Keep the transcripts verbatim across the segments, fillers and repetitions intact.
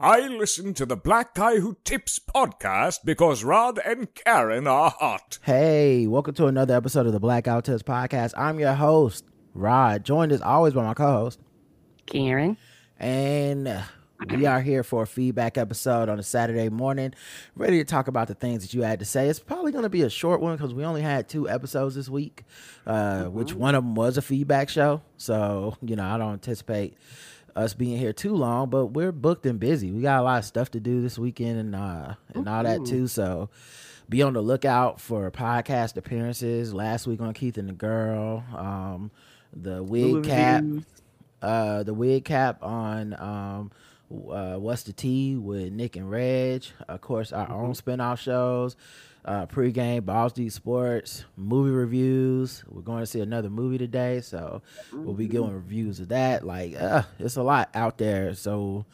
I listen to the Black Guy Who Tips podcast because Rod and Karen are hot. Hey, welcome to another episode of the Blackout Tips podcast. I'm your host, Rod, joined as always by my co-host, Karen. And we are here for a feedback episode on a Saturday morning, ready to talk about the things that you had to say. It's probably going to be a short one because we only had two episodes this week, uh, mm-hmm. which one of them was a feedback show. So, you know, I don't anticipate us being here too long, but we're booked and busy. We got a lot of stuff to do this weekend and uh and mm-hmm. all that too, so be on the lookout for podcast appearances. Last week on Keith and the Girl, um the Wig Cap, uh the Wig Cap on um uh What's the T with Nick and Reg, of course our mm-hmm. own spinoff shows, uh Pre-game Balls D Sports, movie reviews. We're going to see another movie today, so we'll be giving reviews of that. Like, uh, it's a lot out there, so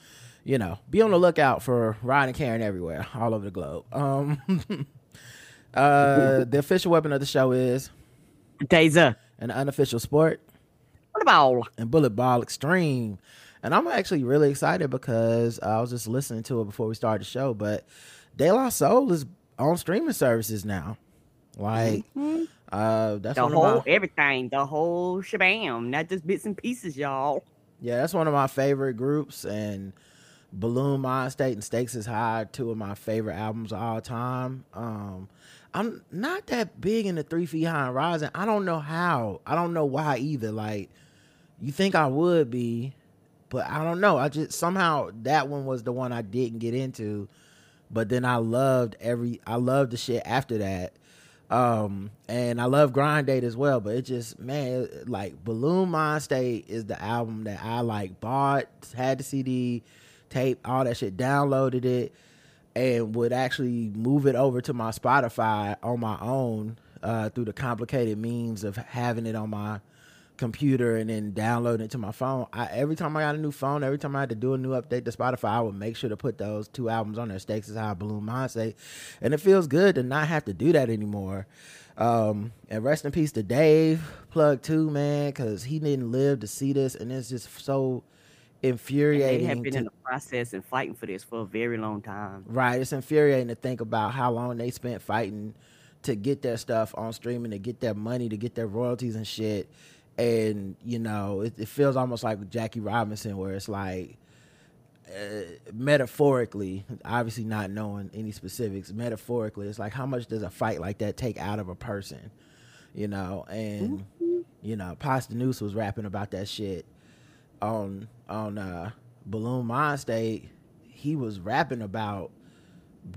you know, be on the lookout for Rod and Karen everywhere, all over the globe. Um, uh, the official weapon of the show is Taser, an unofficial sport, Bulletball, and Bulletball Extreme. And I'm actually really excited because I was just listening to it before we started the show, but De La Soul is on streaming services now. Like, mm-hmm. uh, that's the one whole of my, everything, the whole shabam, not just bits and pieces, y'all. Yeah, that's one of my favorite groups, and Buhloone Mindstate and Stakes Is High, two of my favorite albums of all time. Um, I'm not that big into Three Feet High and Rising. I don't know how. I don't know why either. Like, you think I would be, but I don't know. I just somehow that one was the one I didn't get into. But then I loved every, I loved the shit after that. Um, and I love Grind Date as well, but it just, man, like Buhloone Mindstate is the album that I like bought, had the C D, tape, all that shit, downloaded it, and would actually move it over to my Spotify on my own, uh, through the complicated means of having it on my computer and then downloading it to my phone. I, every time I got a new phone, every time I had to do a new update to Spotify, I would make sure to put those two albums on there, Stakes Is High, Buhloone Mindstate, and it feels good to not have to do that anymore. Um, and rest in peace to Dave Plug too, man, because he didn't live to see this, and it's just so infuriating. They have been to, in the process and fighting for this for a very long time. Right, it's infuriating to think about how long they spent fighting to get their stuff on streaming, to get their money, to get their royalties and shit. And, you know, it, it feels almost like Jackie Robinson, where it's like, uh, metaphorically, obviously not knowing any specifics, metaphorically, it's like, how much does a fight like that take out of a person? You know, and, mm-hmm. you know, Pasta Noose was rapping about that shit on, on uh, Buhloone Mindstate. He was rapping about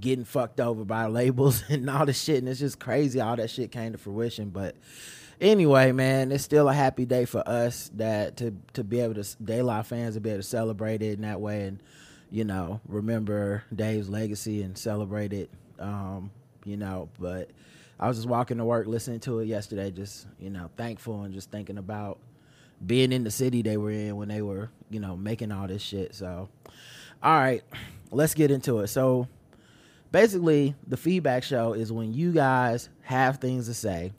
getting fucked over by labels and all this shit, and it's just crazy all that shit came to fruition, but... Anyway, man, it's still a happy day for us that to, to be able to, Daylight fans to be able to celebrate it in that way and, you know, remember Dave's legacy and celebrate it, um, you know. But I was just walking to work listening to it yesterday, just, you know, thankful and just thinking about being in the city they were in when they were, you know, making all this shit. So, all right, let's get into it. So, basically, the feedback show is when you guys have things to say,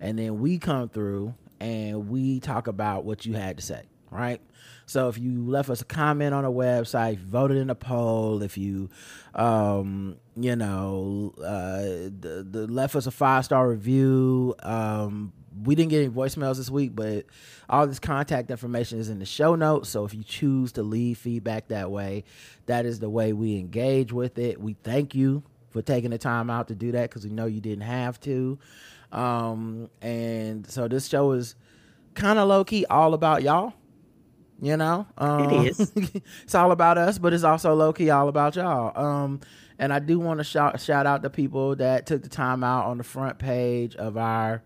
and then we come through and we talk about what you had to say, right? So if you left us a comment on a website, if you voted in a poll, if you, um, you know, uh, the, the left us a five-star review. Um, we didn't get any voicemails this week, but all this contact information is in the show notes. So if you choose to leave feedback that way, that is the way we engage with it. We thank you for taking the time out to do that because we know you didn't have to. Um, and so this show is kind of low key all about y'all, you know, um, it is. It's all about us, but it's also low key all about y'all. Um, and I do want to shout, shout out the people that took the time out on the front page of our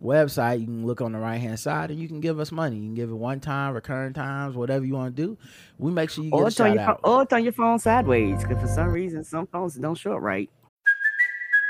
website. You can look on the right hand side and you can give us money. You can give it one time, recurring times, whatever you want to do. We make sure you get a shout out. Or turn your phone sideways because for some reason, some phones don't show up right.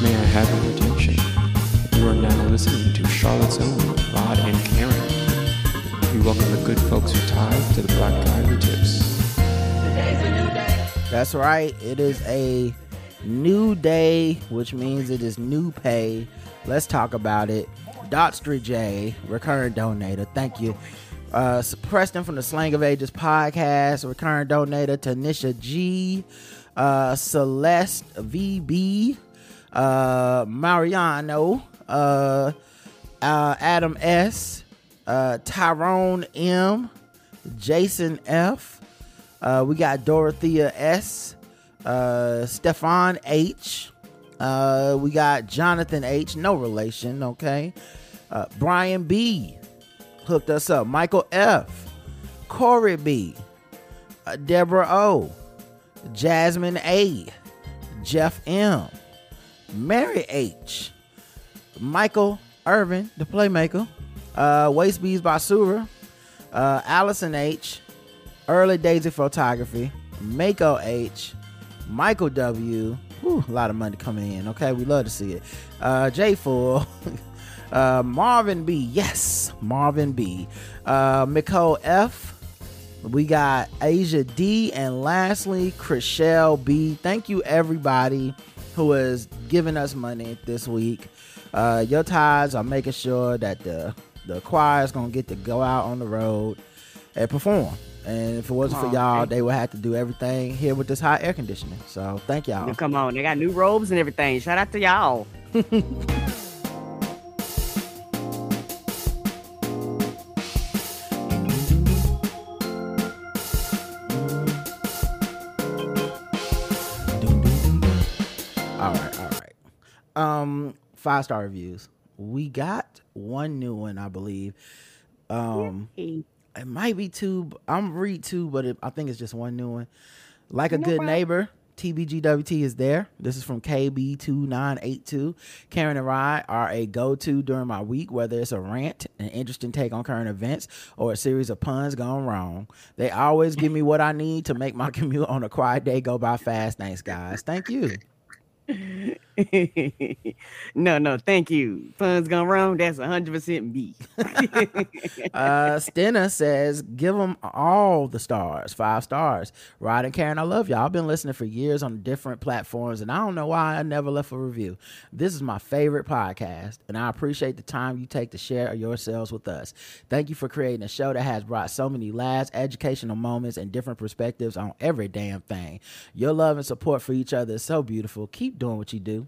May I have your attention? You are now listening to Charlotte's own Rod and Karen. We welcome the good folks who tie to the black guy who tips. Today's a new day. That's right. It is a new day, which means it is new pay. Let's talk about it. Dotstry J, recurrent donator. Thank you. Uh, Preston from the Slang of Ages podcast, recurrent donator. Tanisha G, uh, Celeste V B, uh, Mariano, uh, uh, Adam S, uh, Tyrone M, Jason F, uh, we got Dorothea S, uh, Stefan H, uh, we got Jonathan H, no relation, okay, uh, Brian B, hooked us up, Michael F, Corey B, uh, Deborah O, Jasmine A, Jeff M, Mary H, Michael Irvin, the Playmaker, uh, Waste Bees Basura, uh, Allison H, Early Daisy Photography, Mako H, Michael W. Whew, a lot of money coming in, okay, we love to see it, uh, J Full, uh, Marvin B, yes, Marvin B, uh, Nicole F, we got Asia D, and lastly, Chriselle B. Thank you everybody who has given us money this week. Uh, your tithes are making sure that the, the choir is going to get to go out on the road and perform. And if it wasn't come for y'all, on, they would have to do everything here with this hot air conditioning. So thank y'all. Come on, they got new robes and everything. Shout out to y'all. Um, five star reviews. We got one new one, I believe. Um, Yay. It might be two. I'm read two, but it, I think it's just one new one. Like you a good what? Neighbor, T B G W T is there. This is from K B two nine eight two. Karen and Rye are a go-to during my week, whether it's a rant, an interesting take on current events, or a series of puns gone wrong. They always give me what I need to make my commute on a quiet day go by fast. Thanks, guys. Thank you. no, no, thank you. Fun's gone wrong. That's one hundred percent me. uh, Stenna says, give them all the stars, five stars. Rod and Karen, I love y'all. I've been listening for years on different platforms, and I don't know why I never left a review. This is my favorite podcast, and I appreciate the time you take to share yourselves with us. Thank you for creating a show that has brought so many laughs, educational moments, and different perspectives on every damn thing. Your love and support for each other is so beautiful. Keep doing what you do.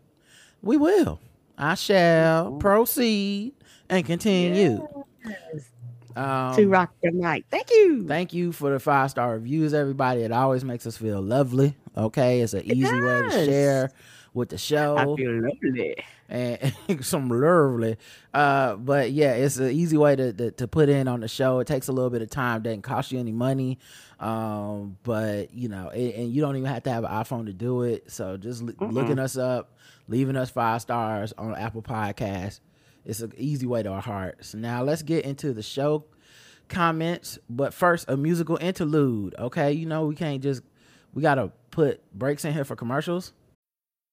We will. I shall proceed and continue. Yes. Um, to rock the night. Thank you. Thank you for the five star reviews, everybody. It always makes us feel lovely. Okay, it's an it easy does. way to share with the show. I feel lovely and some lovely. Uh, but yeah, it's an easy way to, to to put in on the show. It takes a little bit of time. Doesn't cost you any money. Um, but you know, it, and you don't even have to have an iPhone to do it. So just l- mm-hmm. looking us up, leaving us five stars on Apple Podcasts. It's an easy way to our hearts. Now let's get into the show comments, but first a musical interlude. Okay, you know, we can't just, we gotta put breaks in here for commercials.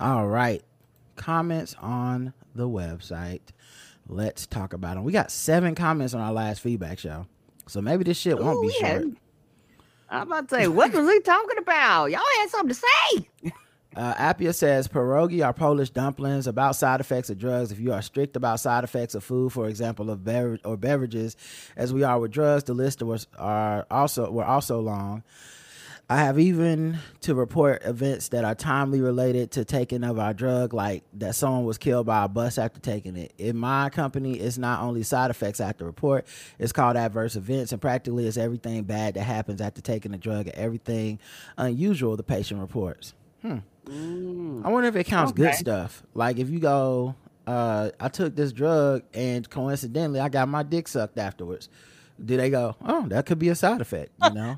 All right, comments on the website. Let's talk about them. We got seven comments on our last feedback show, so maybe this shit won't Ooh, be yeah. short. I'm about to say, what was he talking about? Y'all had something to say. Uh, Appia says, pierogi are Polish dumplings. About side effects of drugs, if you are strict about side effects of food, for example, of beverage or beverages, as we are with drugs, the list was are also were also long. I have even to report events that are timely related to taking of our drug, like that someone was killed by a bus after taking it. In my company, it's not only side effects I have to report, it's called adverse events, and practically it's everything bad that happens after taking the drug and everything unusual the patient reports. Hmm. Mm. I wonder if it counts okay. good stuff. Like if you go, uh, I took this drug and coincidentally I got my dick sucked afterwards. Do they go, oh, that could be a side effect, you know?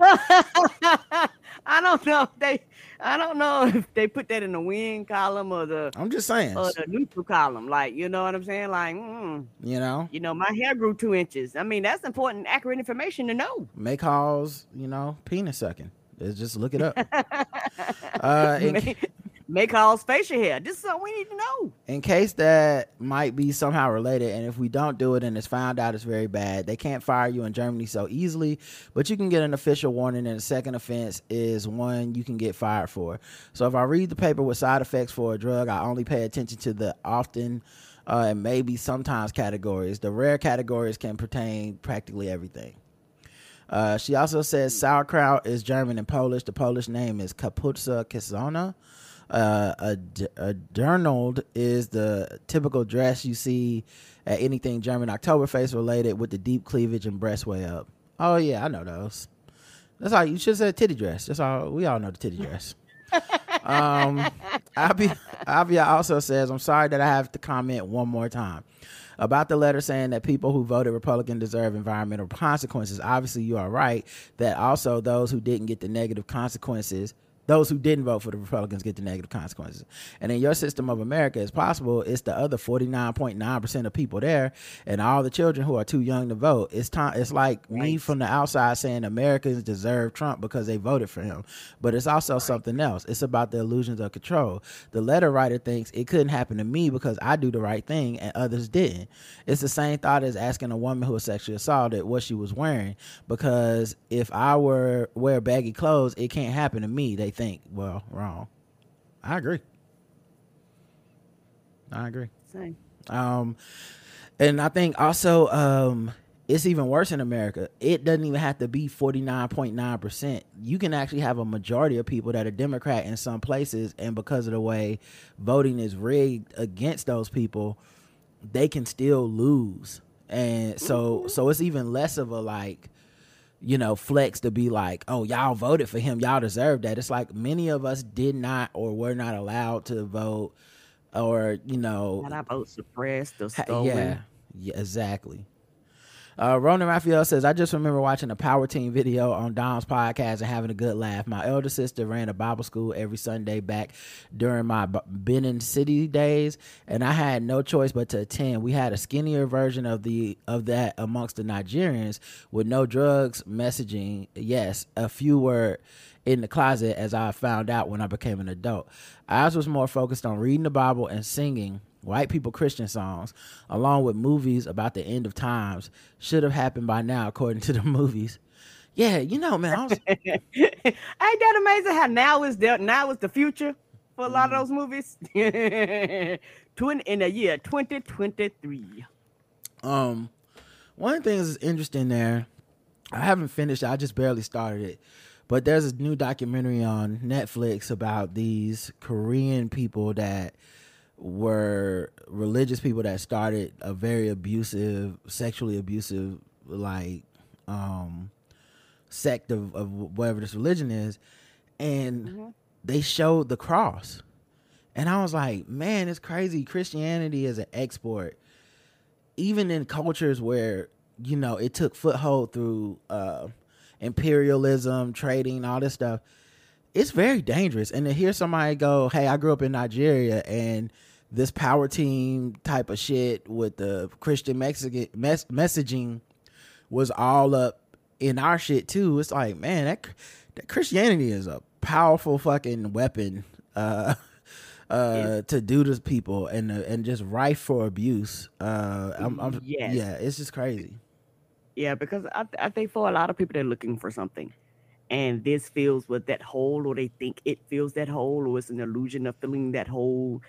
I don't know if they I don't know if they put that in the win column or the I'm just saying or the neutral column. Like, you know what I'm saying? Like, mm, you know, you know, my hair grew two inches. I mean, that's important, accurate information to know. May cause, you know, penis sucking. It's just look it up. uh in, May cause facial hair. This is something we need to know. In case that might be somehow related, and if we don't do it and it's found out, it's very bad. They can't fire you in Germany so easily, but you can get an official warning, and a second offense is one you can get fired for. So if I read the paper with side effects for a drug, I only pay attention to the often uh, and maybe sometimes categories. The rare categories can pertain practically everything. Uh, she also says sauerkraut is German and Polish. The Polish name is Kaputza Kisona. Uh, a, a dirndl is the typical dress you see at anything German Oktoberfest related, with the deep cleavage and breast way up. Oh yeah, I know those. That's all. You should have said titty dress. That's all. We all know the titty dress. um, Abia, Abia also says, I'm sorry that I have to comment one more time about the letter saying that people who voted Republican deserve environmental consequences. Obviously you are right that also those who didn't get the negative consequences, those who didn't vote for the Republicans get the negative consequences. And in your system of America, it's possible it's the other forty-nine point nine percent of people there and all the children who are too young to vote. It's time. It's like right. me from the outside saying Americans deserve Trump because they voted for him. But it's also right. something else. It's about the illusions of control. The letter writer thinks it couldn't happen to me because I do the right thing and others didn't. It's the same thought as asking a woman who was sexually assaulted what she was wearing, because if I were wear baggy clothes, it can't happen to me. They think well wrong. I agree. I agree. Same. Um, and I think also um, it's even worse in America. It doesn't even have to be forty-nine point nine percent. You can actually have a majority of people that are Democrat in some places, and because of the way voting is rigged against those people, they can still lose. And so, mm-hmm. so it's even less of a like, you know, flex to be like, oh, y'all voted for him, y'all deserve that. It's like many of us did not or were not allowed to vote, or, you know. Not our vote suppressed or stolen. Yeah, yeah, exactly. Uh, Ronan Raphael says, I just remember watching a Power Team video on Dom's podcast and having a good laugh. My elder sister ran a Bible school every Sunday back during my Benin City days, and I had no choice but to attend. We had a skinnier version of the of that amongst the Nigerians with no drugs messaging. Yes, a few were in the closet, as I found out when I became an adult. Ours was more focused on reading the Bible and singing white people Christian songs, along with movies about the end of times. Should have happened by now, according to the movies. Yeah, you know, man. I was... Ain't that amazing how now is the, now is the future for a lot mm. of those movies? In the year twenty twenty-three. Um, one of the things that's interesting there, I haven't finished it, I just barely started it, but there's a new documentary on Netflix about these Korean people that were religious people that started a very abusive, sexually abusive, like, um, sect of, of whatever this religion is. And mm-hmm. they showed the cross. And I was like, man, it's crazy. Christianity is an export. Even in cultures where, you know, it took foothold through uh, imperialism, trading, all this stuff, it's very dangerous. And to hear somebody go, hey, I grew up in Nigeria and this Power Team type of shit with the Christian Mexican mes- messaging was all up in our shit too. It's like, man, that, that Christianity is a powerful fucking weapon uh, uh, to do to people, and uh, and just rife for abuse. Uh, I'm, I'm yes. yeah, it's just crazy. Yeah, because I, I think for a lot of people, they're looking for something, and this fills with that hole, or they think it fills that hole, or it's an illusion of filling that hole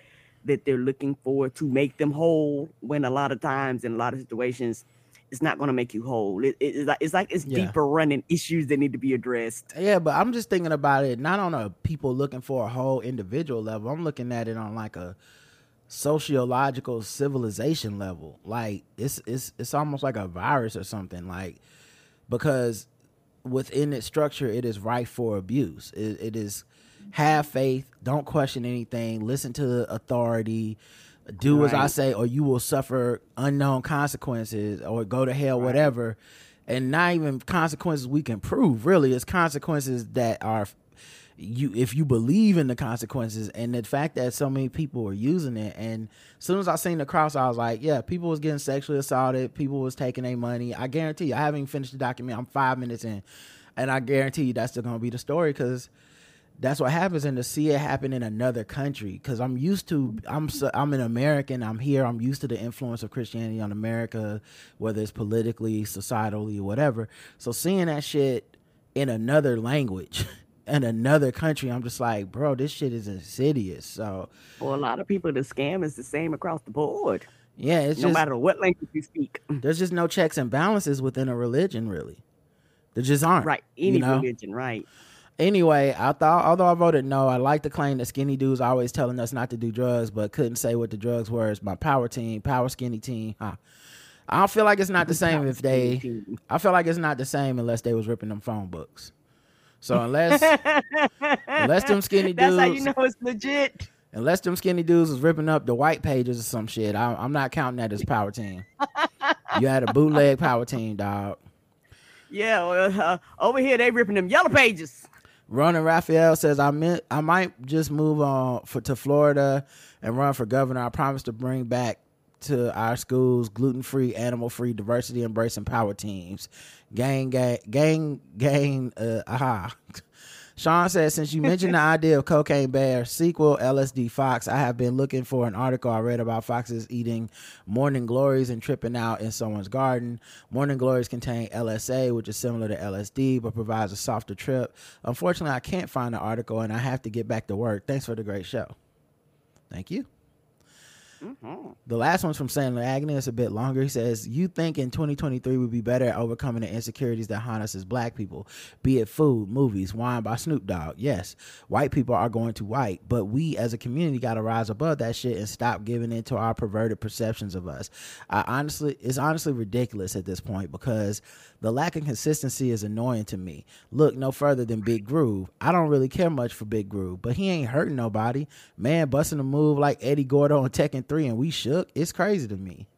that they're looking for to make them whole, when a lot of times, in a lot of situations, it's not going to make you whole. It, it, it's, like, it's like it's yeah. deeper running issues that need to be addressed. Yeah, but I'm just thinking about it, not on a people looking for a whole individual level. I'm looking at it on like a sociological civilization level. Like it's it's it's almost like a virus or something. Like, because within its structure, it is ripe for abuse. It, it is have faith, don't question anything, listen to authority, do right. as I say, or you will suffer unknown consequences, or go to hell, right. whatever. And not even consequences we can prove, really. It's consequences that are, you if you believe in the consequences, and the fact that so many people are using it. And as soon as I seen the cross, I was like, yeah, people was getting sexually assaulted, people was taking their money. I guarantee you, I haven't even finished the document. I'm five minutes in, and I guarantee you that's still going to be the story, because that's what happens. And to see it happen in another country, because I'm used to, I'm so, I'm an American, I'm here, I'm used to the influence of Christianity on America, whether it's politically, societally, whatever. So seeing that shit in another language, in another country, I'm just like, bro, this shit is insidious. So for a lot of people, the scam is the same across the board. Yeah, it's no just, matter what language you speak. There's just no checks and balances within a religion, really. There just aren't. Right, any you know? religion, right. Anyway, I thought, although I voted no, I like to claim that skinny dudes always telling us not to do drugs, but couldn't say what the drugs were. It's my power team, power skinny team. Huh. I don't feel like it's not the same if they. I feel like it's not the same unless they was ripping them phone books. So unless, unless them skinny dudes. That's how you know it's legit. Unless them skinny dudes was ripping up the white pages or some shit, I, I'm not counting that as power team. You had a bootleg power team, dog. Yeah, well, uh, over here they ripping them yellow pages. Ronan Raphael says, I meant, I might just move on for, to Florida and run for governor. I promise to bring back to our schools gluten-free, animal-free, diversity-embracing power teams. Gang, gang, gang, gang, uh, aha. Sean says, since you mentioned the idea of Cocaine Bear sequel, L S D Fox, I have been looking for an article I read about foxes eating Morning Glories and tripping out in someone's garden. Morning Glories contain L S A, which is similar to L S D, but provides a softer trip. Unfortunately, I can't find the article, and I have to get back to work. Thanks for the great show. Thank you. Mm-hmm. The last one's from Sandler Agnew. It's a bit longer. He says, you think in twenty twenty-three we'd be better at overcoming the insecurities that haunt us as black people, be it food, movies, wine by Snoop Dogg. Yes, white people are going to white, but we as a community got to rise above that shit and stop giving in to our perverted perceptions of us. I honestly, it's honestly ridiculous at this point, because the lack of consistency is annoying to me. Look no further than Big Groove. I don't really care much for Big Groove, but he ain't hurting nobody. Man, busting a move like Eddie Gordo on Tekken three and we shook. It's crazy to me.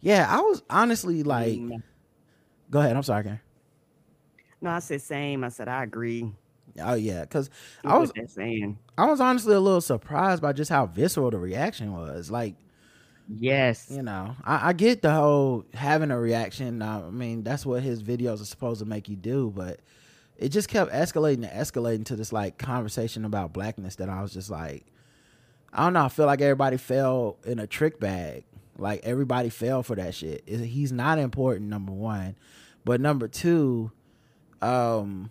Yeah, I was honestly like, mm. go ahead. I'm sorry, Karen. No, I said same. I said I agree. Oh yeah, because I was saying I was honestly a little surprised by just how visceral the reaction was. Like, yes, you know, I, I get the whole having a reaction. I mean, that's what his videos are supposed to make you do, but it just kept escalating and escalating to this like conversation about blackness that I was just like, I don't know. I feel like everybody fell in a trick bag. Like, everybody fell for that shit. He's not important, number one. But number two, um,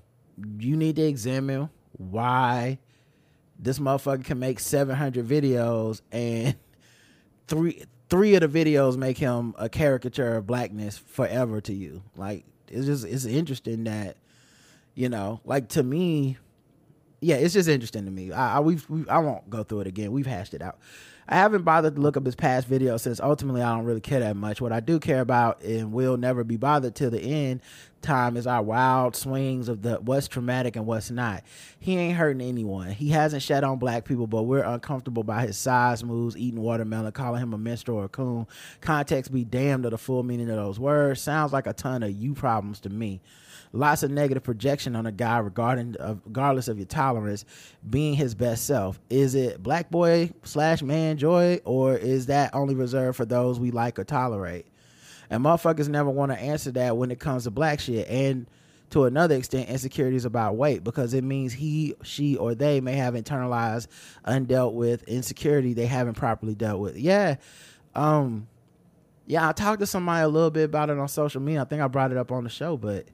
you need to examine why this motherfucker can make seven hundred videos and three three of the videos make him a caricature of blackness forever to you. Like, it's just, it's interesting that, you know, like, to me... Yeah, it's just interesting to me. I I, we've, we, I won't go through it again. We've hashed it out. I haven't bothered to look up his past videos since ultimately I don't really care that much. What I do care about and will never be bothered till the end time is our wild swings of the what's traumatic and what's not. He ain't hurting anyone. He hasn't shat on black people, but we're uncomfortable by his size moves, eating watermelon, calling him a minstrel or a coon. Context be damned to the full meaning of those words. Sounds like a ton of you problems to me. Lots of negative projection on a guy regarding, uh, regardless of your tolerance, being his best self. Is it black boy slash man joy, or is that only reserved for those we like or tolerate? And motherfuckers never want to answer that when it comes to black shit. And to another extent, insecurities about weight, because it means he, she, or they may have internalized, undealt with insecurity they haven't properly dealt with. Yeah. Um, yeah, I talked to somebody a little bit about it on social media. I think I brought it up on the show, but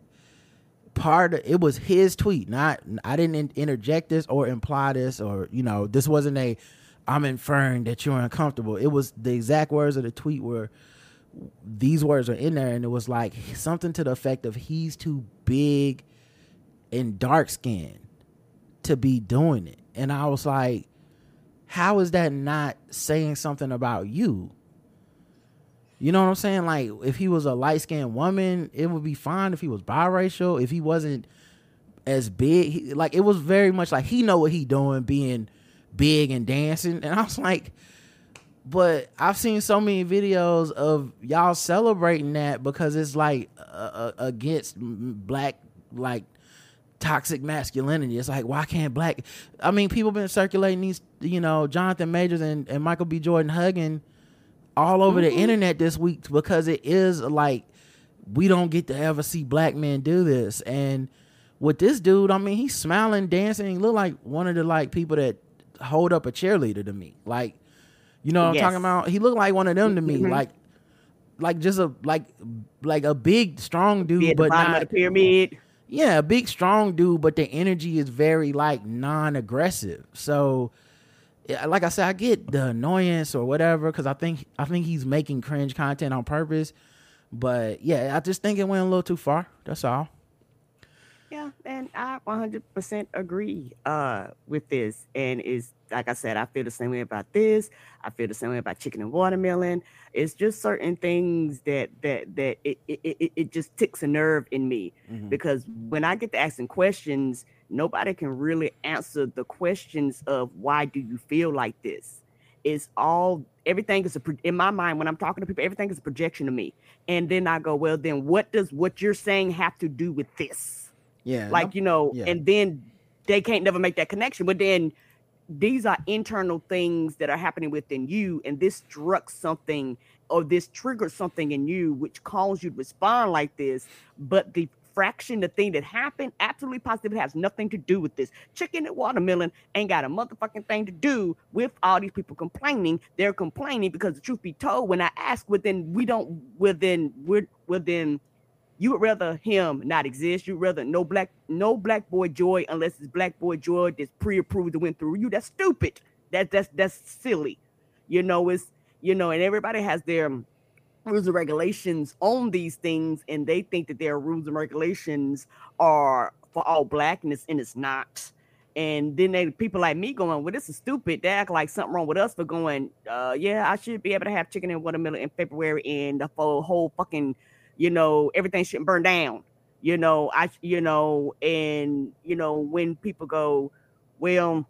part of it was his tweet. Not, I didn't interject this or imply this, or, you know, this wasn't a, I'm inferring that you're uncomfortable. It was the exact words of the tweet were, these words are in there, and it was like something to the effect of, he's too big and dark skinned to be doing it. And I was like, how is that not saying something about you? You know what I'm saying? Like, if he was a light skinned woman, it would be fine. If he was biracial, if he wasn't as big, he, like, it was very much like he know what he doing, being big and dancing. And I was like, but I've seen so many videos of y'all celebrating that because it's like uh, against black, like, toxic masculinity. It's like, why can't black? I mean, people been circulating these, you know, Jonathan Majors and, and Michael B. Jordan hugging all over mm-hmm. the internet this week, because it is like, we don't get to ever see black men do this. And with this dude, I mean, he's smiling, dancing. He look like one of the, like, people that hold up a cheerleader to me. Like, you know what yes. I'm talking about? He looked like one of them to me, mm-hmm. like, like just a like, like a big strong dude, at the but bottom not of the pyramid. Yeah, a big strong dude, but the energy is very like non-aggressive. So, like I said, I get the annoyance or whatever, because I think I think he's making cringe content on purpose. But yeah, I just think it went a little too far. That's all. Yeah, and I one hundred percent agree uh, with this. And is like I said, I feel the same way about this. I feel the same way about chicken and watermelon. It's just certain things that that that it it, it, it just ticks a nerve in me, mm-hmm. because when I get to asking questions, nobody can really answer the questions of why do you feel like this. It's all everything is a pro- in my mind when I'm talking to people. Everything is a projection to me, and then I go, well, then what does what you're saying have to do with this? Yeah, like, you know, yeah. And then they can't never make that connection. But then these are internal things that are happening within you. And this struck something, or this triggered something in you, which caused you to respond like this. But the fraction, the thing that happened, absolutely positively has nothing to do with this. Chicken and watermelon ain't got a motherfucking thing to do with all these people complaining. They're complaining because the truth be told, when I ask, within, we don't, within, we're within. You would rather him not exist. You'd rather no black, no black boy joy, unless it's black boy joy that's pre-approved that went through you. That's stupid. That's that's that's silly. You know, it's, you know, and everybody has their rules and regulations on these things, and they think that their rules and regulations are for all blackness, and it's not. And then they people like me going, well, this is stupid. They act like something wrong with us for going, uh, yeah, I should be able to have chicken and watermelon in February, and the whole, whole fucking, you know, everything shouldn't burn down, you know, I, you know, and, you know, when people go, well,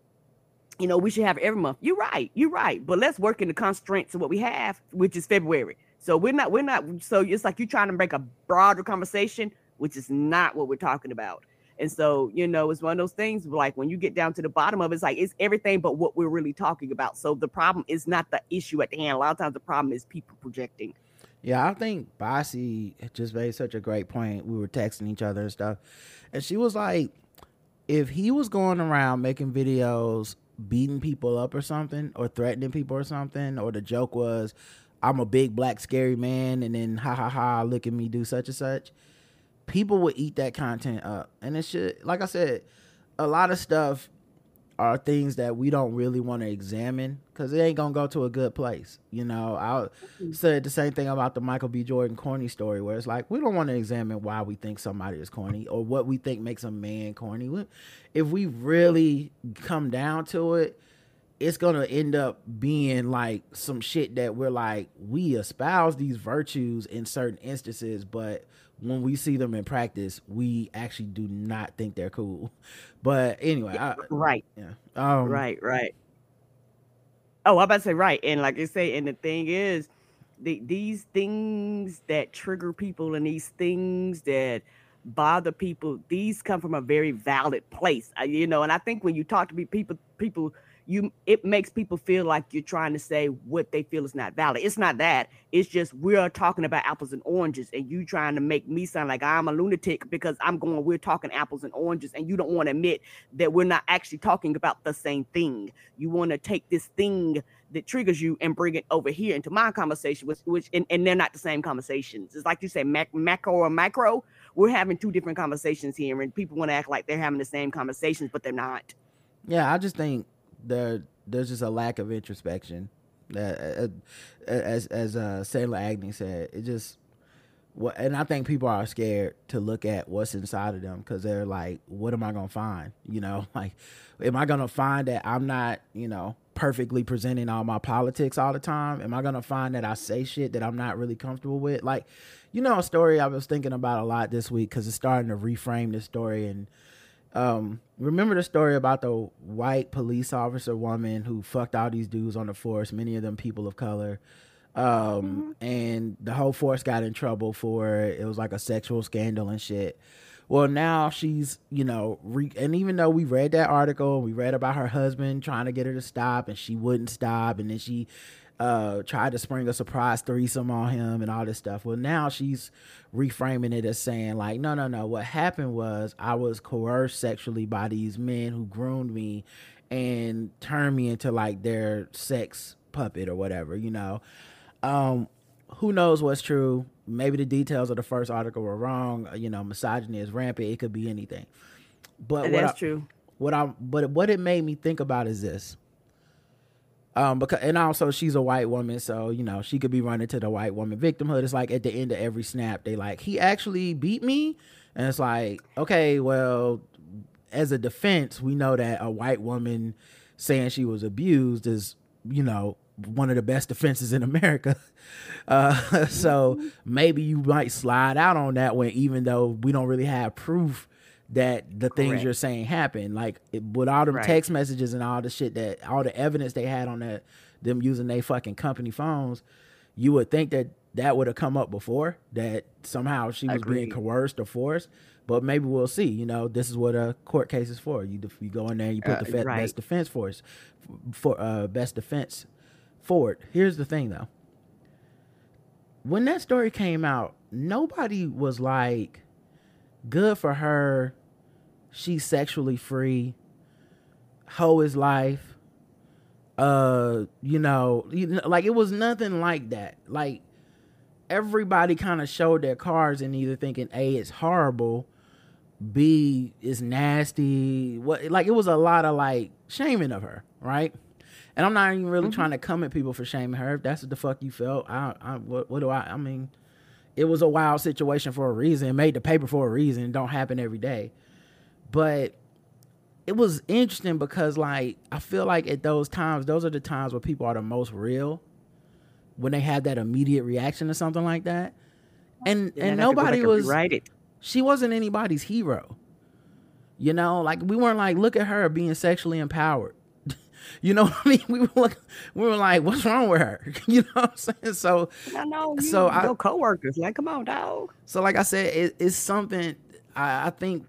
you know, we should have it every month. You're right. You're right. But let's work in the constraints of what we have, which is February. So we're not, we're not, so it's like you're trying to make a broader conversation, which is not what we're talking about. And so, you know, it's one of those things where, like, when you get down to the bottom of it, it's like, it's everything but what we're really talking about. So the problem is not the issue at the hand. A lot of times the problem is people projecting. Yeah, I think Bossy just made such a great point. We were texting each other and stuff. And she was like, if he was going around making videos, beating people up or something, or threatening people or something, or the joke was, I'm a big, black, scary man, and then, ha, ha, ha, look at me do such and such, people would eat that content up. And it should, like I said, a lot of stuff are things that we don't really want to examine because it ain't gonna go to a good place. You know, I said the same thing about the Michael B. Jordan corny story, where it's like, we don't want to examine why we think somebody is corny or what we think makes a man corny. If we really come down to it, it's gonna end up being like some shit that we're like, we espouse these virtues in certain instances, but when we see them in practice, we actually do not think they're cool. But anyway, I, right, yeah, um, right, right. Oh, I'm about to say right, and like you say, and the thing is, the, these things that trigger people and these things that bother people, these come from a very valid place, you know. And I think when you talk to people, people, you it makes people feel like you're trying to say what they feel is not valid. It's not that. It's just we're talking about apples and oranges, and you trying to make me sound like I'm a lunatic because I'm going, we're talking apples and oranges, and you don't want to admit that we're not actually talking about the same thing. You want to take this thing that triggers you and bring it over here into my conversation, which, which and, and they're not the same conversations. It's like you say, mac, macro or micro. We're having two different conversations here, and people want to act like they're having the same conversations, but they're not. Yeah, I just think there there's just a lack of introspection. Uh, as as uh, Sailor Agnew said, it just what, and I think people are scared to look at what's inside of them because they're like, "What am I gonna find?" You know, like, am I gonna find that I'm not, you know, perfectly presenting all my politics all the time? Am I gonna find that I say shit that I'm not really comfortable with? Like, you know, a story I was thinking about a lot this week because it's starting to reframe this story. And um, remember the story about the white police officer woman who fucked all these dudes on the force, many of them people of color. Um, mm-hmm. And the whole force got in trouble for it. It was like a sexual scandal and shit. Well, now she's, you know, re- and even though we read that article, we read about her husband trying to get her to stop and she wouldn't stop. And then she uh, tried to spring a surprise threesome on him and all this stuff. Well, now she's reframing it as saying like, no, no, no. What happened was I was coerced sexually by these men who groomed me and turned me into like their sex puppet or whatever, you know. Um, who knows what's true? Maybe the details of the first article were wrong. You know, misogyny is rampant. It could be anything. But that's what I, true. What I but what it made me think about is this. Um, because and also she's a white woman, so you know she could be running to the white woman victimhood. It's like at the end of every snap, they like he actually beat me, and it's like okay, well, as a defense, we know that a white woman saying she was abused is you know. one of the best defenses in America. Uh, so maybe you might slide out on that one, even though we don't really have proof that the Correct. Things you're saying happened. Like it, with all them right. text messages and all the shit that all the evidence they had on that, them using their fucking company phones, you would think that that would have come up before that somehow she was Agreed. Being coerced or forced, but maybe we'll see, you know, this is what a court case is for. You, def- you go in there and you put uh, the fe- right. best defense force for uh best defense forward. Here's the thing though. When that story came out, nobody was like, good for her. She's sexually free. Hoe is life. Uh, you know, you know, like it was nothing like that. Like everybody kind of showed their cards and either thinking, A, it's horrible. B, it's nasty. What, like it was a lot of like shaming of her, right? And I'm not even really mm-hmm. trying to come at people for shaming her. If that's what the fuck you felt, I, I what, what do I, I mean, it was a wild situation for a reason. It made the paper for a reason. It don't happen every day. But it was interesting because, like, I feel like at those times, those are the times where people are the most real when they have that immediate reaction to something like that. And, and, and nobody was, it. She wasn't anybody's hero. You know, like, we weren't like, look at her being sexually empowered. You know what I mean? We were like, we were like, what's wrong with her? You know what I'm saying? So, I know you, so your coworkers, like, come on, dog. So, like I said, it, it's something. I, I think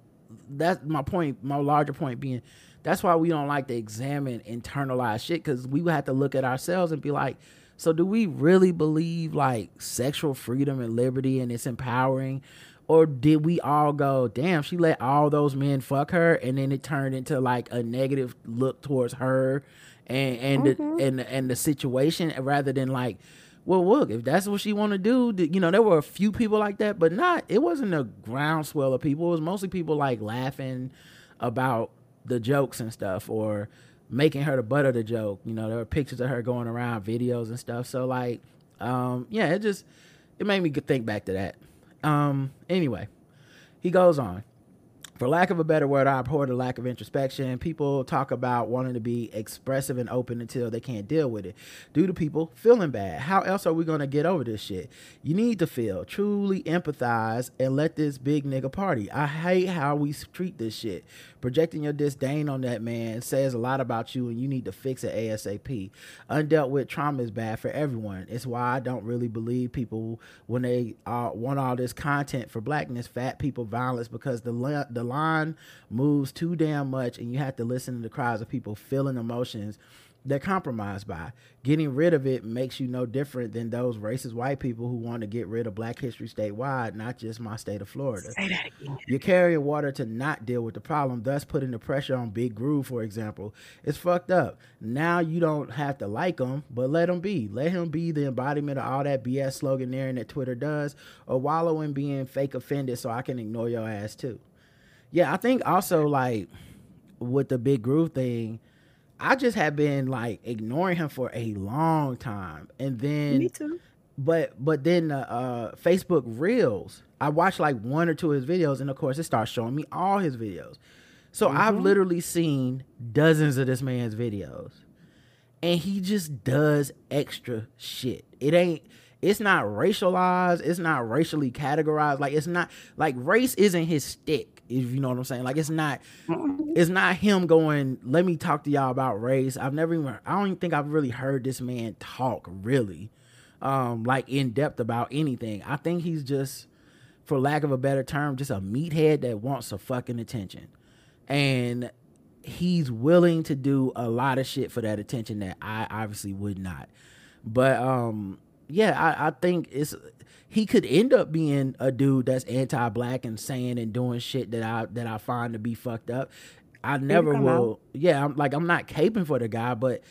that's my point. My larger point being, that's why we don't like to examine internalized shit because we have to look at ourselves and be like, so do we really believe like sexual freedom and liberty and it's empowering? Or did we all go, damn, she let all those men fuck her, and then it turned into like a negative look towards her and and mm-hmm. the, and and the situation, rather than like, well, look, if that's what she want to do, you know, there were a few people like that, but not, it wasn't a groundswell of people. It was mostly people like laughing about the jokes and stuff, or making her the butt of the joke. You know, there were pictures of her going around, videos and stuff. So like, um, yeah, it just it made me think back to that. Um, anyway, he goes on. For lack of a better word, I abhor the lack of introspection. People talk about wanting to be expressive and open until they can't deal with it due to people feeling bad. How else are we going to get over this shit? You need to feel, truly empathize, and let this big nigga party. I hate how we treat this shit. Projecting your disdain on that man says a lot about you, and you need to fix it ASAP. Undealt with trauma is bad for everyone. It's why I don't really believe people when they uh, want all this content for blackness, fat people, violence, because the the line moves too damn much and you have to listen to the cries of people feeling emotions they're compromised by. Getting rid of it makes you no different than those racist white people who want to get rid of Black history statewide, not just my state of Florida. Say that again. You're carrying water to not deal with the problem, thus putting the pressure on Big Groove, for example. It's fucked up. Now you don't have to like him, but let him be. Let him be the embodiment of all that B S sloganeering that Twitter does, or wallow in being fake offended so I can ignore your ass too. Yeah, I think also, like, with the Big Groove thing, I just have been like ignoring him for a long time. And then me too. But but then uh, uh Facebook Reels, I watched like one or two of his videos, and of course it starts showing me all his videos. So mm-hmm. I've literally seen dozens of this man's videos. And he just does extra shit. It ain't it's not racialized, it's not racially categorized, like it's not like race isn't his stick. If you know what I'm saying, like it's not, it's not him going, let me talk to y'all about race. I've never even, I don't even think I've really heard this man talk really, um, like in depth about anything. I think he's just, for lack of a better term, just a meathead that wants some fucking attention, and he's willing to do a lot of shit for that attention that I obviously would not. But um, yeah, I, I think it's. He could end up being a dude that's anti-Black and saying and doing shit that I that I find to be fucked up. I never will. Out. Yeah, I'm like I'm not caping for the guy, but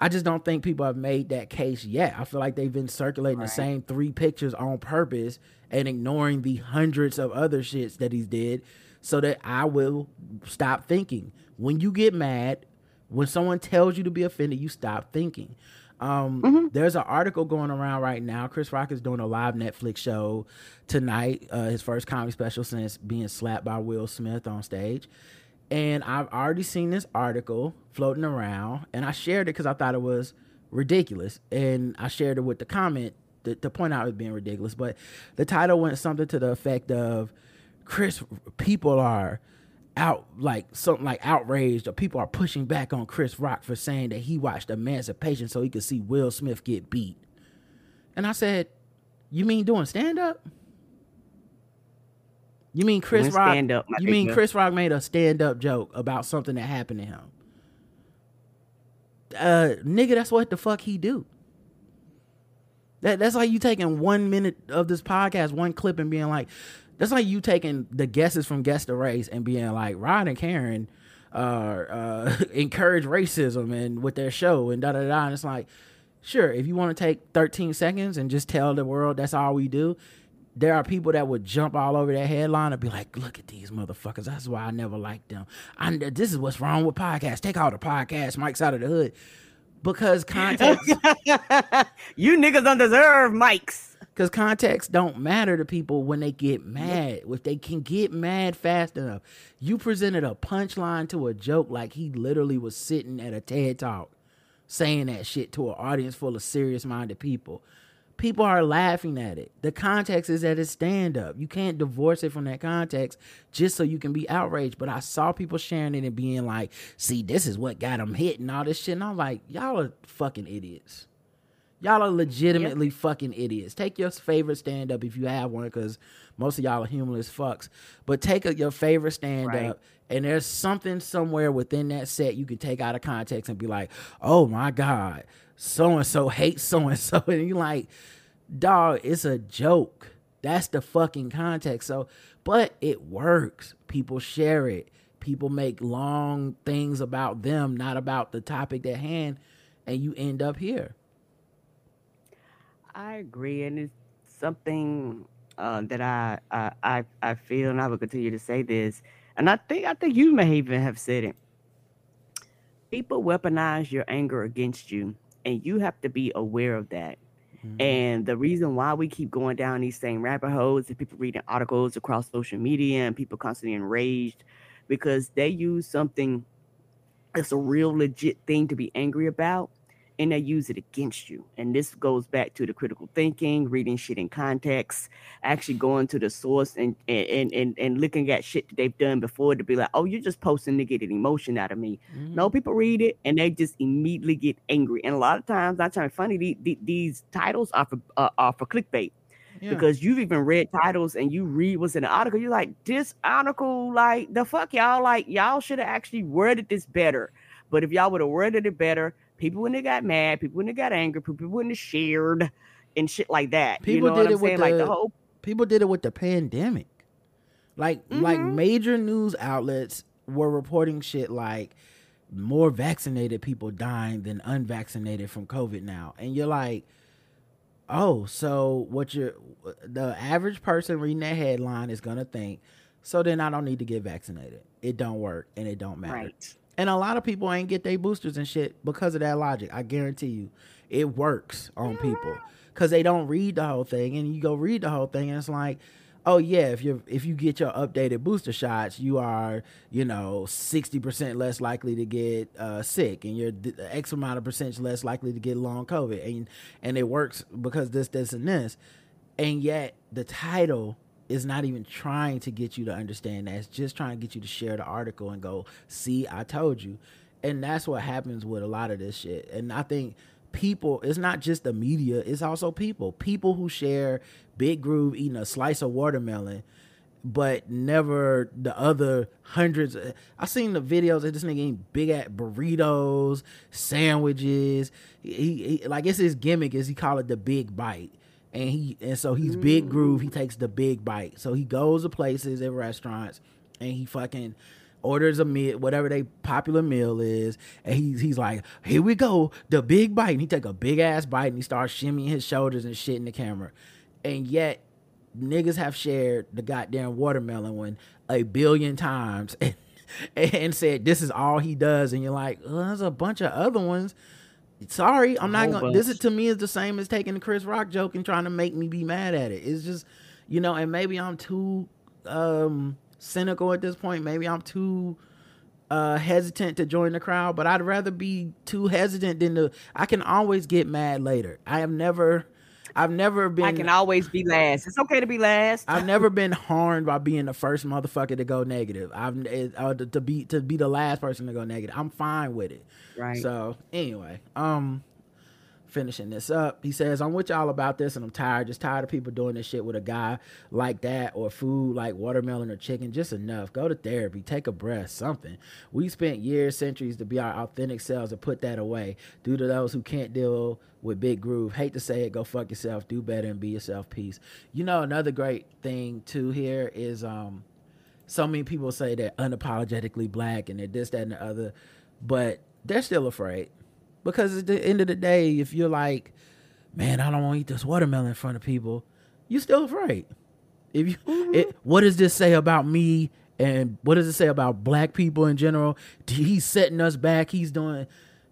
I just don't think people have made that case yet. I feel like they've been circulating right. the same three pictures on purpose and ignoring the hundreds of other shits that he's did, so that I will stop thinking. When you get mad, when someone tells you to be offended, you stop thinking. Um, mm-hmm. There's an article going around right now. Chris Rock is doing a live Netflix show tonight, uh, his first comedy special since being slapped by Will Smith on stage. And I've already seen this article floating around, and I shared it because I thought it was ridiculous. And I shared it with the comment to, to point out it being ridiculous. But the title went something to the effect of, Chris, people are out like something like outraged, or people are pushing back on Chris Rock for saying that he watched Emancipation so he could see Will Smith get beat. And I said, you mean doing stand-up? You mean Chris doing Rock stand-up, you mean nigga. Chris Rock made a stand-up joke about something that happened to him? Uh nigga, that's what the fuck he do. That that's like you taking one minute of this podcast, one clip, and being like, that's like you taking the guesses from Guess the Race and being like, Rod and Karen uh, uh, encourage racism and with their show and da da da. And it's like, sure, if you want to take thirteen seconds and just tell the world that's all we do, there are people that would jump all over that headline and be like, look at these motherfuckers. That's why I never liked them. I, this is what's wrong with podcasts. Take all the podcasts. Mike's out of the hood. Because context. You niggas don't deserve mics. Because context don't matter to people when they get mad. If they can get mad fast enough. You presented a punchline to a joke like he literally was sitting at a TED Talk saying that shit to an audience full of serious-minded people. People are laughing at it. The context is that it's stand-up. You can't divorce it from that context just so you can be outraged. But I saw people sharing it and being like, see, this is what got him hit and all this shit. And I'm like, y'all are fucking idiots. Y'all are legitimately yep. fucking idiots. Take your favorite stand-up if you have one, because most of y'all are humorless fucks. But take a, your favorite stand-up, right. and there's something somewhere within that set you can take out of context and be like, oh, my God, so-and-so hates so-and-so. And you're like, dog, it's a joke. That's the fucking context. So, but it works. People share it. People make long things about them, not about the topic at hand, and you end up here. I agree, and it's something uh, that I, I I I feel, and I will continue to say this, and I think I think you may even have said it. People weaponize your anger against you, and you have to be aware of that. Mm-hmm. And the reason why we keep going down these same rabbit holes is people reading articles across social media and people constantly enraged because they use something that's a real legit thing to be angry about. And they use it against you. And this goes back to the critical thinking, reading shit in context, actually going to the source and and and, and looking at shit that they've done before to be like, oh, you're just posting to get an emotion out of me. Mm-hmm. No, people read it and they just immediately get angry. And a lot of times, not trying to be funny, these, these titles are for, uh, are for clickbait. yeah. because you've even read titles and you read what's in the article. You're like, this article, like the fuck y'all, like y'all should have actually worded this better. But if y'all would have worded it better, people wouldn't have got mad, people wouldn't have got angry, people wouldn't have shared and shit like that. People you know did what I'm it saying? With like the, the whole people did it with the pandemic. Like mm-hmm. like major news outlets were reporting shit like more vaccinated people dying than unvaccinated from COVID now. And you're like, oh, so what you're the average person reading that headline is gonna think, so then I don't need to get vaccinated. It don't work and it don't matter. Right. And a lot of people ain't get their boosters and shit because of that logic. I guarantee you it works on people because they don't read the whole thing. And you go read the whole thing and it's like, oh yeah, if you if you get your updated booster shots, you are, you know, sixty percent less likely to get uh, sick, and you're X amount of percent less likely to get long COVID, and and it works because this, this, and this, and yet the title is not even trying to get you to understand that. It's just trying to get you to share the article and go, see, I told you, and that's what happens with a lot of this shit, and I think. People, it's not just the media, it's also people. People who share Big Groove eating a slice of watermelon, but never the other hundreds. I seen the videos of this nigga eating big ass burritos, sandwiches. He, he like it's his gimmick is he call it the big bite, and he and so he's mm. Big Groove. He takes the big bite, so he goes to places at restaurants and he fucking. Orders a meal, whatever they popular meal is, and he's he's like, here we go, the big bite. And he take a big ass bite and he starts shimmying his shoulders and shit in the camera. And yet, niggas have shared the goddamn watermelon one a billion times and, and said this is all he does. And you're like, well, there's a bunch of other ones. Sorry, I'm not gonna. Bunch. This is to me is the same as taking the Chris Rock joke and trying to make me be mad at it. It's just, you know, and maybe I'm too. um cynical at this point. Maybe I'm too uh hesitant to join the crowd, but I'd rather be too hesitant than to I can always get mad later. I have never I've never been I can always be last. It's okay to be last. I've never been harmed by being the first motherfucker to go negative. I've uh, to be to be the last person to go negative. I'm fine with it. Right. So anyway, um finishing this up, he says, I'm with y'all about this and I'm tired just tired of people doing this shit with a guy like that or food like watermelon or chicken. Just enough. Go to therapy, take a breath, something. We spent years, centuries to be our authentic selves and put that away. Due to those who can't deal with Big Groove, hate to say it, go fuck yourself, do better and be yourself. Peace. You know, another great thing too here is um so many people say they're unapologetically black and they're this, that, and the other, but they're still afraid. Because at the end of the day, if you're like, man, I don't want to eat this watermelon in front of people, you're still afraid. If you, mm-hmm. it, what does this say about me? And what does it say about black people in general? He's setting us back. He's doing,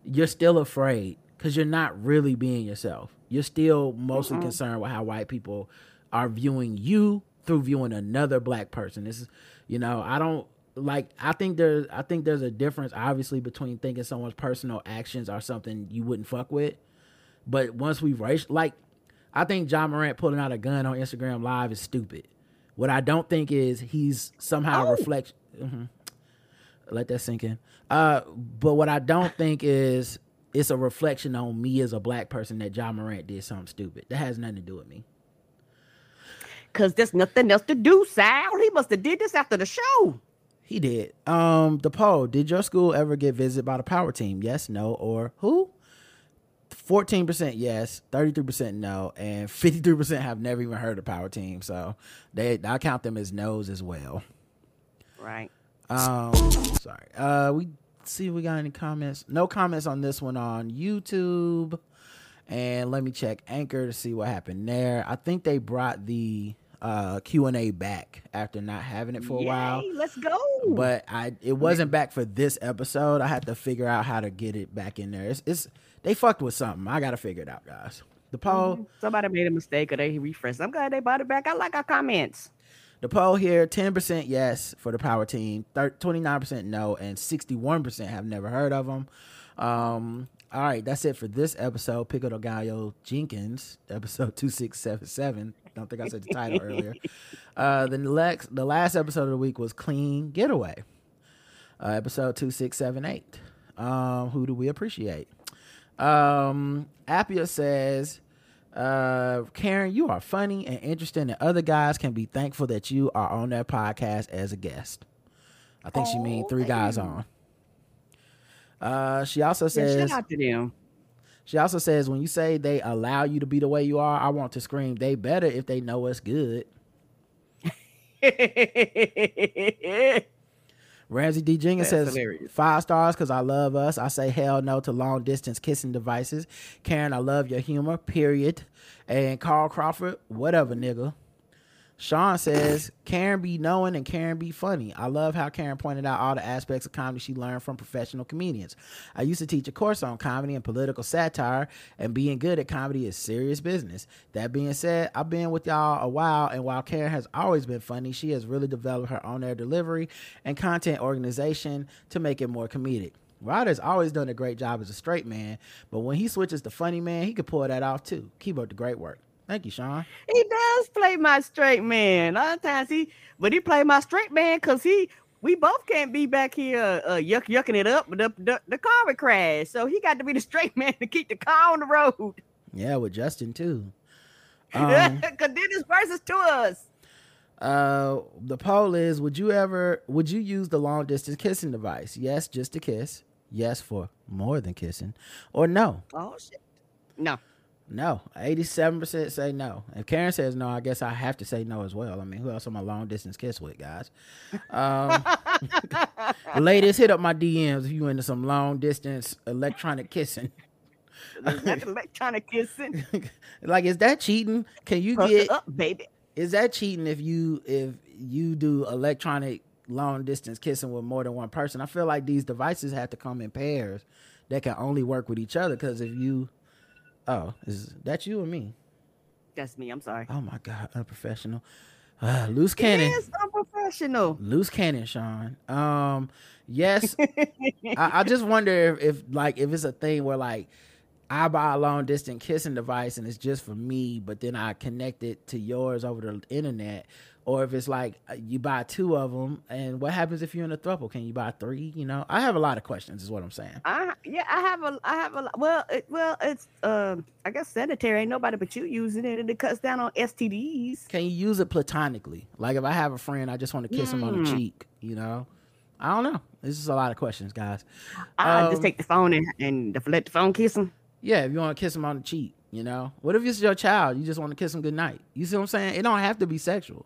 you're still afraid because you're not really being yourself. You're still mostly mm-hmm. concerned with how white people are viewing you through viewing another black person. This is, you know, I don't. Like I think there's I think there's a difference obviously between thinking someone's personal actions are something you wouldn't fuck with, but once we've racial like I think John Morant pulling out a gun on Instagram Live is stupid. What I don't think is he's somehow oh. a reflection. Mm-hmm. Let that sink in. Uh, but what I don't think is it's a reflection on me as a black person that John Morant did something stupid. That has nothing to do with me. Cause there's nothing else to do, Sal. He must have did this after the show. He did. Um, the poll. Did your school ever get visited by the Power Team? Yes, no, or who? fourteen percent yes, thirty-three percent no, and fifty-three percent have never even heard of Power Team. So they, I count them as no's as well. Right. Um, sorry. Uh, we see if we got any comments. No comments on this one on YouTube. And let me check Anchor to see what happened there. I think they brought the... Uh, Q and A back after not having it for a Yay, while. Let's go. But I it wasn't back for this episode. I had to figure out how to get it back in there. It's, it's they fucked with something. I gotta figure it out, guys. The poll. Somebody made a mistake or they refreshed. I'm glad they brought it back. I like our comments. The poll here: ten percent yes for the Power Team, twenty-nine percent no, and sixty-one percent have never heard of them. Um, all right, that's it for this episode. Pico de Gallo Jenkins, episode two six seven seven. I don't think I said the title earlier. Uh, the next, the last episode of the week was Clean Getaway, uh, episode two six seven eight. Um, who do we appreciate? Um, Appia says, Uh, Karen, you are funny and interesting, and other guys can be thankful that you are on their podcast as a guest. I think oh, she means three guys you. on. Uh, she also says, yeah, shout out to them. She also says, when you say they allow you to be the way you are, I want to scream, they better if they know us good. Ramsey D. Jenkins says hilarious. Five stars because I love us. I say hell no to long distance kissing devices. Karen, I love your humor, period. And Carl Crawford, whatever, nigga. Sean says, Karen be knowing and Karen be funny. I love how Karen pointed out all the aspects of comedy she learned from professional comedians. I used to teach a course on comedy and political satire, and being good at comedy is serious business. That being said, I've been with y'all a while, and while Karen has always been funny, she has really developed her on-air delivery and content organization to make it more comedic. Ryder's always done a great job as a straight man, but when he switches to funny man, he could pull that off too. Keep up the great work. Thank you, Sean. He does play my straight man. Other times he, but he play my straight man because he, we both can't be back here uh, yuck yucking it up. The, the the car would crash, so he got to be the straight man to keep the car on the road. Yeah, with Justin too. Because um, then it's versus to us. Uh, the poll is: Would you ever? Would you use the long distance kissing device? Yes, just to kiss. Yes, for more than kissing, or no? Oh shit! No. No, eighty-seven percent say no. If Karen says no, I guess I have to say no as well. I mean, who else am I long distance kiss with, guys? Um, ladies, hit up my D Ms if you into some long distance electronic kissing. That's electronic kissing. Like, is that cheating? Can you Post get up, baby? Is that cheating if you if you do electronic long distance kissing with more than one person? I feel like these devices have to come in pairs that can only work with each other. Because if you Oh, is that you or me? That's me. I'm sorry. Oh my God, unprofessional. Uh, loose cannon. It is unprofessional. Loose cannon, Sean. Um, yes. I, I just wonder if, if, like, if it's a thing where, like, I buy a long distance kissing device and it's just for me, but then I connect it to yours over the internet, or if it's like you buy two of them, and what happens if you're in a throuple? Can you buy three? You know, I have a lot of questions, is what I'm saying. I yeah, I have a, I have a well, it, well, it's um, I guess sanitary. Ain't nobody but you using it, and it cuts down on S T Ds. Can you use it platonically? Like if I have a friend, I just want to kiss mm. him on the cheek. You know, I don't know. This is a lot of questions, guys. I um, just take the phone and and the, let the phone kiss him. Yeah, if you want to kiss him on the cheek, you know? What if it's your child? You just want to kiss him goodnight. You see what I'm saying? It don't have to be sexual.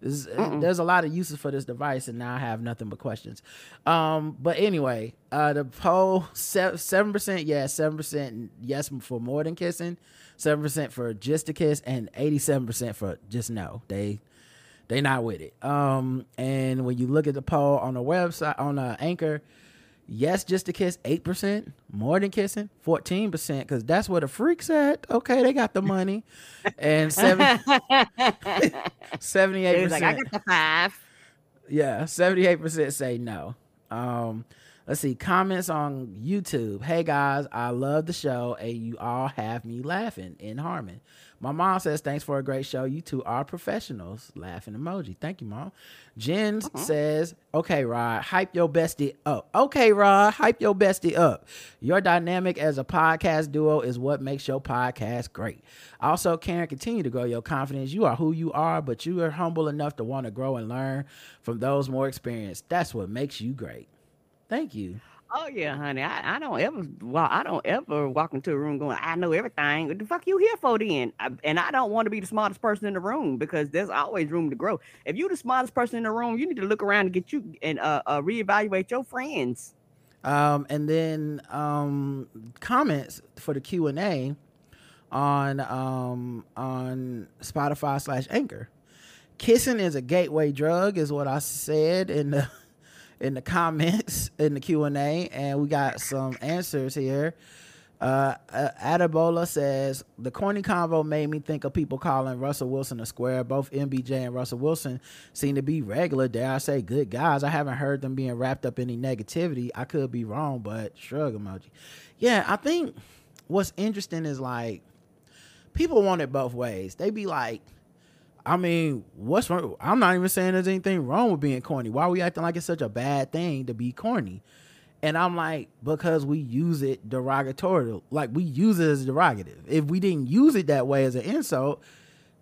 Is, there's a lot of uses for this device, and now I have nothing but questions. Um, but anyway, uh, the poll, seven percent yes, seven percent yes for more than kissing, seven percent for just a kiss, and eighty-seven percent for just no. They they not with it. Um, and when you look at the poll on the website, on uh, Anchor, yes, just to kiss, eight percent. More than kissing, fourteen percent, because that's what the freaks at. Okay, they got the money. And seventy, seventy-eight percent. Dude's like, I got the five. Yeah, seventy-eight percent say no. Um, let's see, comments on YouTube. Hey, guys, I love the show, and you all have me laughing in Harmon. My mom says, thanks for a great show. You two are professionals. Laughing emoji. Thank you, Mom. Jen uh-huh. says, okay, Rod, hype your bestie up. Okay, Rod, hype your bestie up. Your dynamic as a podcast duo is what makes your podcast great. Also, Karen, continue to grow your confidence. You are who you are, but you are humble enough to want to grow and learn from those more experienced. That's what makes you great. Thank you. Oh, yeah, honey. I, I don't ever well, I don't ever walk into a room going, I know everything. What the fuck you here for then? I, and I don't want to be the smartest person in the room because there's always room to grow. If you're the smartest person in the room, you need to look around and get you and uh, uh, reevaluate your friends. Um, and then um, comments for the Q and A on, um, on Spotify slash Anchor. Kissing is a gateway drug is what I said in the... in the comments in the Q and A, and we got some answers here. Uh, Adebola says, the corny convo made me think of people calling Russell Wilson a square. Both M B J and Russell Wilson seem to be regular, dare I say, good guys. I haven't heard them being wrapped up in any negativity. I could be wrong, but shrug emoji. Yeah, I think what's interesting is, like, people want it both ways. They be like, I mean, what's wrong? I'm not even saying there's anything wrong with being corny. Why are we acting like it's such a bad thing to be corny? And I'm like, because we use it derogatory. Like, we use it as derogative. If we didn't use it that way as an insult,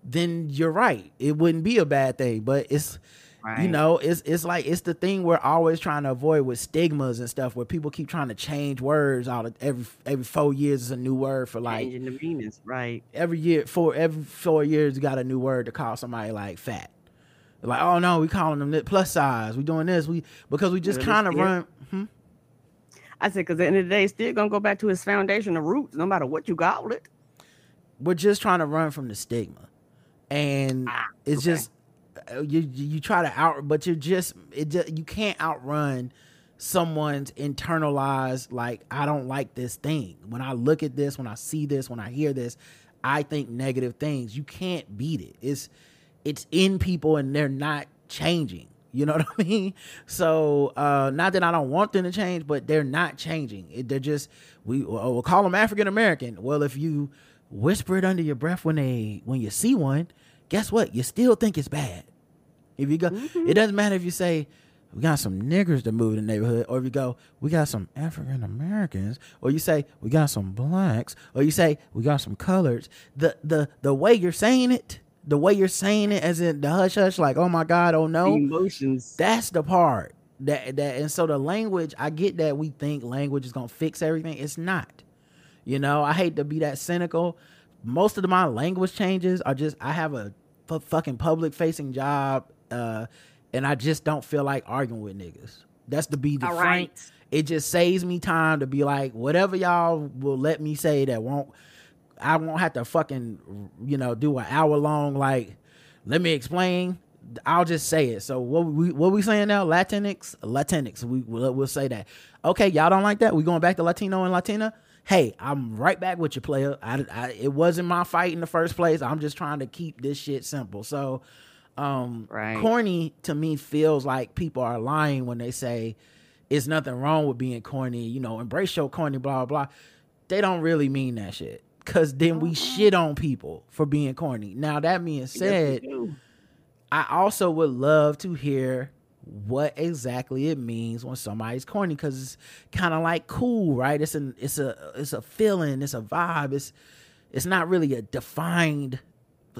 then you're right. It wouldn't be a bad thing. But it's, right. you know, it's it's like, it's the thing we're always trying to avoid with stigmas and stuff, where people keep trying to change words. All of, every every four years is a new word for, like, changing the meanings, right? Every year, four every four years, you got a new word to call somebody, like, fat. Like, oh no, we calling them plus size. We doing this. We because we just kind of run. Hmm? I said, because at the end of the day, it's still going to go back to its foundational roots, no matter what you call it. We're just trying to run from the stigma. And ah, it's okay. just, you you try to out, but you're just, it just, you can't outrun someone's internalized, like, I don't like this thing. When I look at this, when I see this, when I hear this, I think negative things. You can't beat it. It's, it's in people and they're not changing. You know what I mean? So, uh, not that I don't want them to change, but they're not changing. It, they're just, we, we'll call them African-American. Well, if you whisper it under your breath when they, when you see one, guess what? You still think it's bad. If you go, mm-hmm. It doesn't matter if you say, we got some niggers to move in the neighborhood, or if you go, we got some African-Americans, or you say, we got some blacks, or you say, we got some coloreds. The, the, the way you're saying it, The way you're saying it, as in the hush hush, like, oh my God, oh no. The emotions. That's the part. That that and so the language, I get that we think language is gonna fix everything. It's not. You know, I hate to be that cynical. Most of my language changes are just, I have a f- fucking public facing job, uh, and I just don't feel like arguing with niggas. That's to be the All right. frank. It just saves me time to be like, whatever y'all will let me say that won't I won't have to fucking, you know, do an hour long, like, let me explain. I'll just say it. So what we what we saying now? Latinx, Latinx. We we'll, we'll say that. Okay, y'all don't like that. We going back to Latino and Latina. Hey, I'm right back with you, player. I, I it wasn't my fight in the first place. I'm just trying to keep this shit simple. So, um, right. corny to me feels like people are lying when they say it's nothing wrong with being corny. You know, embrace your corny, blah blah. They don't really mean that shit. Because then we shit on people for being corny. Now, that being said, I also would love to hear what exactly it means when somebody's corny, because it's kind of like cool, right? It's an it's a it's a feeling, it's a vibe. It's it's not really a defined,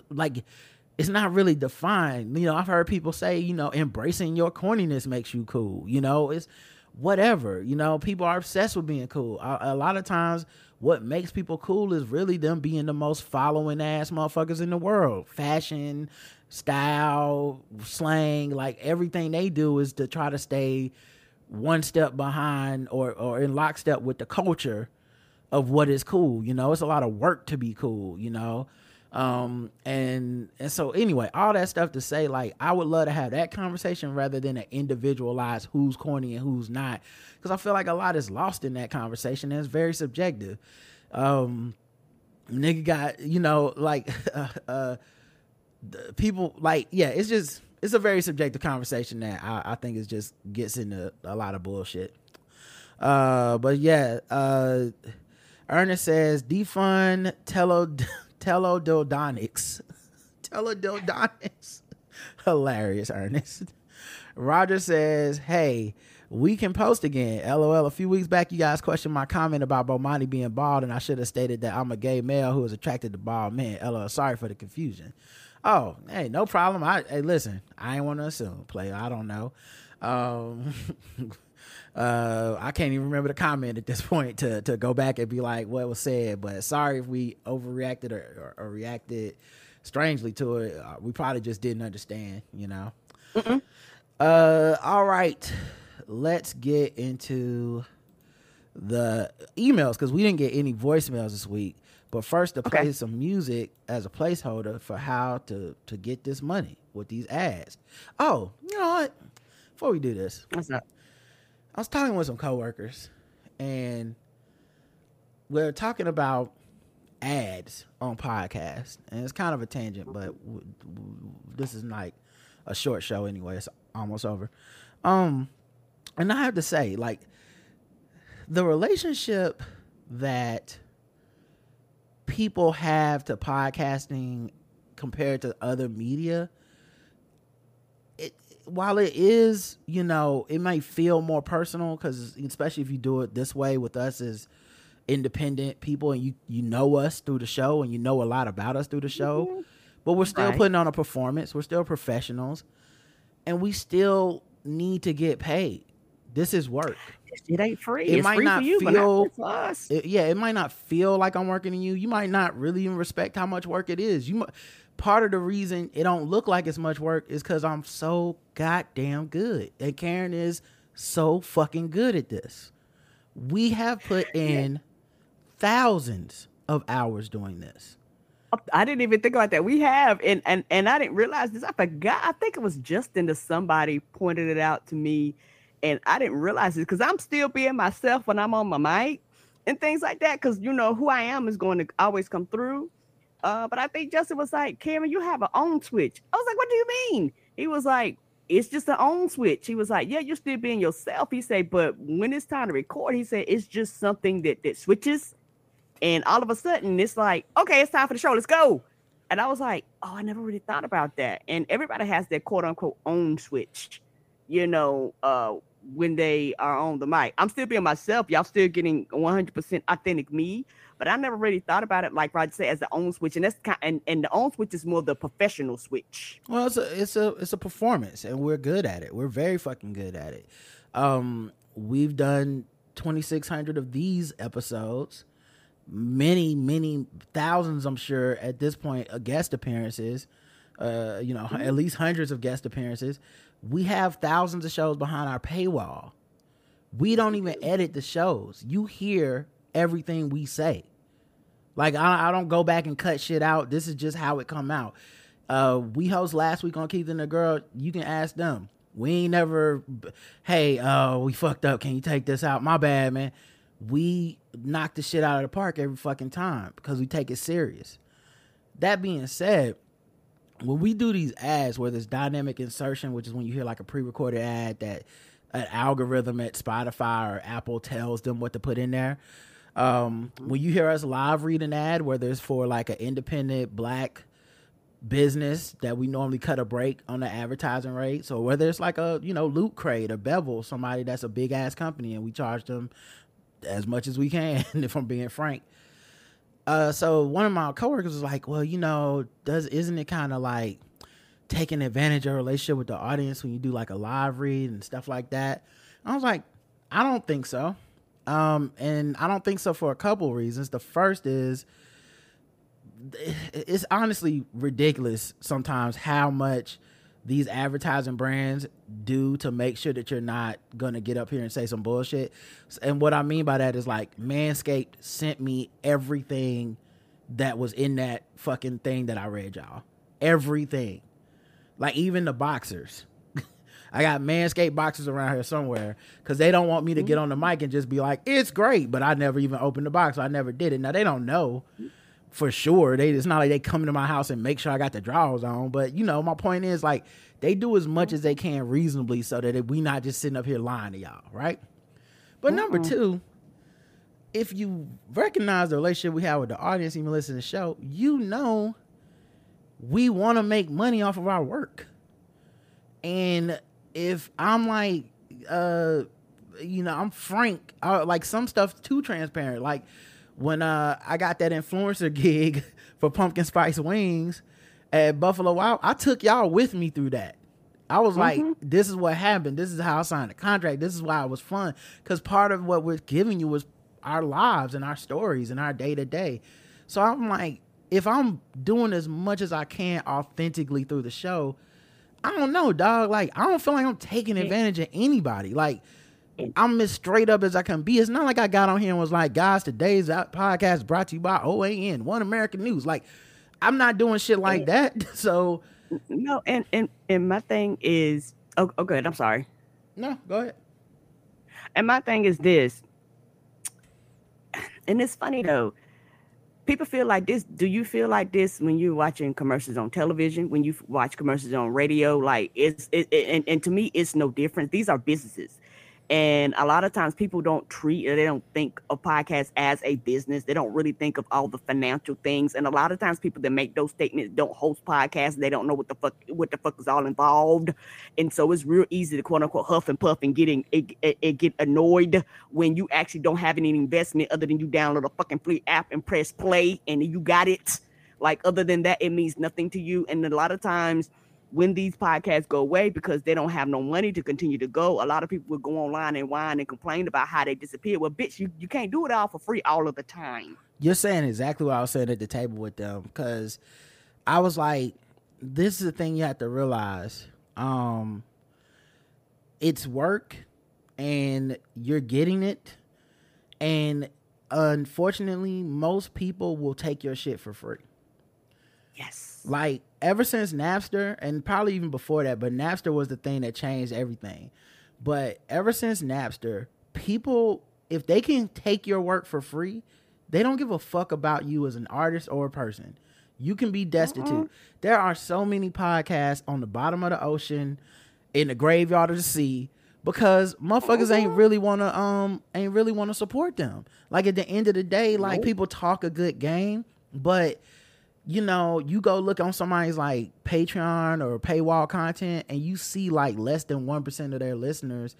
like it's not really defined. You know, I've heard people say, you know, embracing your corniness makes you cool. You know, it's whatever. You know, people are obsessed with being cool. A, a lot of times, what makes people cool is really them being the most following ass motherfuckers in the world. Fashion, style, slang, like everything they do is to try to stay one step behind or, or in lockstep with the culture of what is cool. You know, it's a lot of work to be cool, you know? Um, and, and so anyway, all that stuff to say, like, I would love to have that conversation rather than an individualized who's corny and who's not. Cause I feel like a lot is lost in that conversation. And it's very subjective. Um, nigga got, you know, like, uh, uh the people like, yeah, it's just, it's a very subjective conversation that I, I think is just gets into a lot of bullshit. Uh, but yeah, uh, Ernest says defund telo. Telodildonics. Telodildonics. Hilarious, Ernest. Roger says, hey, we can post again. LOL. A few weeks back, you guys questioned my comment about Bomani being bald, and I should have stated that I'm a gay male who is attracted to bald men. LOL. Sorry for the confusion. Oh, hey, no problem. I hey, listen, I ain't want to assume, player. I don't know. Um... Uh, I can't even remember the comment at this point to, to go back and be like what was said, but sorry if we overreacted or, or, or reacted strangely to it. Uh, we probably just didn't understand, you know? Mm-mm. Uh, all right, let's get into the emails because we didn't get any voicemails this week, but first to play okay. some music as a placeholder for how to, to get this money with these ads. Oh, you know what? Before we do this. What's up? I was talking with some coworkers, and we we're talking about ads on podcasts, and it's kind of a tangent, but w- w- this is like a short show anyway. It's almost over. Um, and I have to say, like, the relationship that people have to podcasting compared to other media, it while it is, you know, it may feel more personal, because especially if you do it this way with us as independent people, and you, you know us through the show, and you know a lot about us through the show, mm-hmm. but we're still right. putting on a performance. We're still professionals, and we still need to get paid. This is work. It ain't free. It it's might free not for you, feel. But not for us. It, yeah, it might not feel like I'm working in you. You might not really even respect how much work it is. You might, part of the reason it don't look like it's much work is because I'm so goddamn good, and Karen is so fucking good at this. We have put in yeah. thousands of hours doing this. I didn't even think about that. We have, and and and I didn't realize this. I forgot. I think it was Justin or somebody pointed it out to me. And I didn't realize it, because I'm still being myself when I'm on my mic and things like that. Because, you know, who I am is going to always come through. Uh, but I think Justin was like, Karen, you have an on switch. I was like, what do you mean? He was like, it's just an on switch. He was like, yeah, you're still being yourself. He said, but when it's time to record, he said, it's just something that, that switches. And all of a sudden, it's like, okay, it's time for the show. Let's go. And I was like, oh, I never really thought about that. And everybody has their quote unquote on switch, you know, uh, when they are on the mic. I'm still being myself. Y'all still getting one hundred percent authentic me, but I never really thought about it, like Roger said, as the on switch. And that's kind of, and, and the on switch is more the professional switch. Well, it's a, it's a, it's a performance, and we're good at it. We're very fucking good at it. Um, we've done twenty-six hundred of these episodes, many, many thousands, I'm sure at this point, of guest appearances, uh, you know, mm-hmm. at least hundreds of guest appearances. We have thousands of shows behind our paywall. We don't even edit the shows. You hear everything we say. Like, I, I don't go back and cut shit out. This is just how it come out. Uh, we host Last Week on Keith and the Girl. You can ask them. We ain't never, hey, uh, we fucked up. Can you take this out? My bad, man. We knock the shit out of the park every fucking time because we take it serious. That being said, when we do these ads, whether it's dynamic insertion, which is when you hear like a pre-recorded ad that an algorithm at Spotify or Apple tells them what to put in there. Um, when you hear us live read an ad, whether it's for like an independent black business that we normally cut a break on the advertising rate. So whether it's like a, you know, Loot Crate or Bevel, somebody that's a big ass company, and we charge them as much as we can, if I'm being frank. Uh, so one of my coworkers was like, well, you know, does, isn't it kind of like taking advantage of a relationship with the audience when you do like a live read and stuff like that? And I was like, I don't think so. Um, and I don't think so for a couple reasons. The first is it's honestly ridiculous sometimes how much these advertising brands do to make sure that you're not going to get up here and say some bullshit. And what I mean by that is, like, Manscaped sent me everything that was in that fucking thing that I read y'all. Everything. Like, even the boxers. I got Manscaped boxers around here somewhere, because they don't want me to get on the mic and just be like, it's great, but I never even opened the box. I never did it. Now, they don't know for sure. They, it's not like they come into my house and make sure I got the drawers on. But, you know, my point is, like, they do as much as they can reasonably so that we not just sitting up here lying to y'all, right? But mm-mm. number two, if you recognize the relationship we have with the audience, even listen to the show, you know we want to make money off of our work. And if I'm like, uh, you know, I'm frank, I, like some stuff too transparent, like, when uh, I got that influencer gig for pumpkin spice wings at Buffalo Wild, I took y'all with me through that. I was mm-hmm. like, this is what happened. This is how I signed the contract. This is why it was fun. Because part of what we're giving you was our lives and our stories and our day-to-day. So I'm like, if I'm doing as much as I can authentically through the show, I don't know, dog. Like, I don't feel like I'm taking advantage of anybody. Like, I'm as straight up as I can be. It's not like I got on here and was like, guys, today's podcast brought to you by O A N, One American News. Like, I'm not doing shit like that. So no, and and, and my thing is, oh, oh good, I'm sorry. No, go ahead. And my thing is this, and it's funny though, people feel like this. Do you feel like this when you're watching commercials on television, when you watch commercials on radio? Like, it's, it, and, and to me, it's no different. These are businesses. And a lot of times people don't treat or they don't think of podcasts as a business. They don't really think of all the financial things. And a lot of times people that make those statements don't host podcasts. They don't know what the fuck what the fuck is all involved. And so it's real easy to quote unquote huff and puff and getting it, it, it get annoyed when you actually don't have any investment other than you download a fucking free app and press play and you got it. Like other than that, it means nothing to you. And a lot of times when these podcasts go away because they don't have no money to continue to go, a lot of people will go online and whine and complain about how they disappear. Well, bitch, you, you can't do it all for free all of the time. You're saying exactly what I was saying at the table with them, because I was like, this is the thing you have to realize. Um, it's work and you're getting it. And unfortunately, most people will take your shit for free. Yes. Like, ever since Napster, and probably even before that, but Napster was the thing that changed everything. But ever since Napster, people, if they can take your work for free, they don't give a fuck about you as an artist or a person. You can be destitute. Uh-uh. There are so many podcasts on the bottom of the ocean, in the graveyard of the sea, because motherfuckers uh-uh. ain't really wanna um ain't really wanna support them. Like, at the end of the day, like, nope. people talk a good game, but you know, you go look on somebody's like Patreon or paywall content and you see like less than one percent of their listeners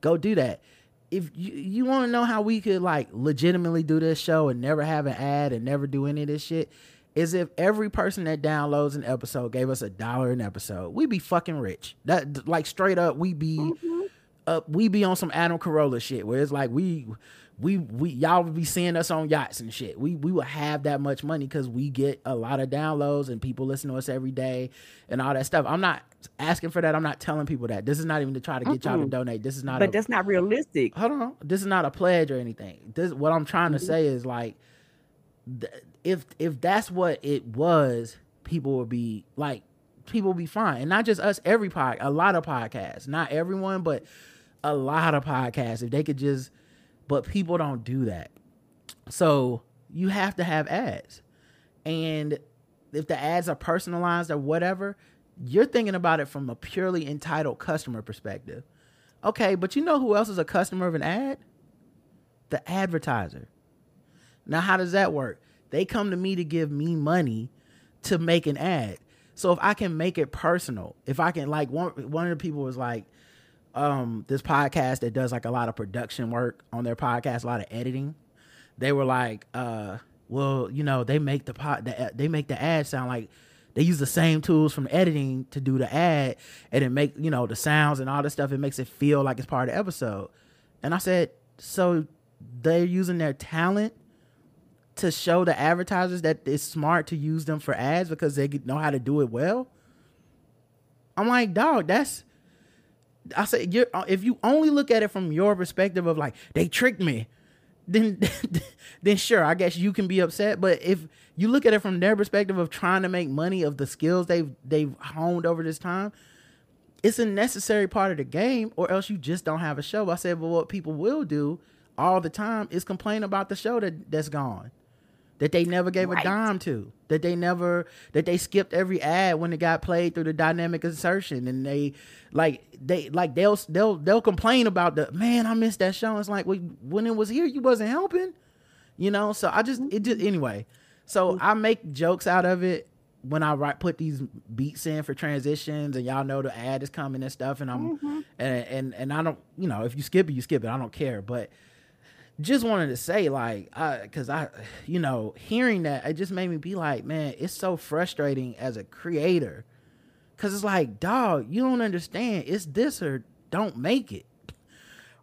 go do that. If you, you want to know how we could like legitimately do this show and never have an ad and never do any of this shit, is if every person that downloads an episode gave us a dollar an episode, we'd be fucking rich. That, like, straight up, we be mm-hmm. up, we be on some Adam Carolla shit where it's like we... We we y'all would be seeing us on yachts and shit. We we would have that much money because we get a lot of downloads and people listen to us every day and all that stuff. I'm not asking for that. I'm not telling people that. This is not even to try to get mm-hmm. y'all to donate. This is not. But a, that's not realistic. Hold on. This is not a pledge or anything. This what I'm trying to mm-hmm. say is like, th- if if that's what it was, people would be like, people would be fine, and not just us. Every pod, a lot of podcasts, not everyone, but a lot of podcasts. If they could just. But people don't do that. So you have to have ads. And if the ads are personalized or whatever, you're thinking about it from a purely entitled customer perspective. Okay, but you know who else is a customer of an ad? The advertiser. Now, how does that work? They come to me to give me money to make an ad. So if I can make it personal, if I can, like, one, one of the people was like, Um, this podcast that does like a lot of production work on their podcast, a lot of editing. They were like, uh, well, you know, they make the pod, the, they make the ad sound like they use the same tools from editing to do the ad, and it make, you know, the sounds and all this stuff. It makes it feel like it's part of the episode. And I said, so they're using their talent to show the advertisers that it's smart to use them for ads because they know how to do it well. I'm like, dog, that's, I say, you're, if you only look at it from your perspective of like, they tricked me, then then sure, I guess you can be upset. But if you look at it from their perspective of trying to make money of the skills they've they've honed over this time, it's a necessary part of the game, or else you just don't have a show. I said, but what people will do all the time is complain about the show that, that's gone, that they never gave right. a dime to, that they never, that they skipped every ad when it got played through the dynamic insertion. And they like, they like, they'll, they'll, they'll complain about the, man, I missed that show. It's like, well, when it was here, you wasn't helping, you know? So I just, it just, anyway, so I make jokes out of it when I write, put these beats in for transitions, and y'all know the ad is coming and stuff. And I'm, mm-hmm. and, and, and I don't, you know, if you skip it, you skip it. I don't care. But just wanted to say, like, I, cause I, you know, hearing that, it just made me be like, man, it's so frustrating as a creator. Cause it's like, dog, you don't understand. It's this or don't make it.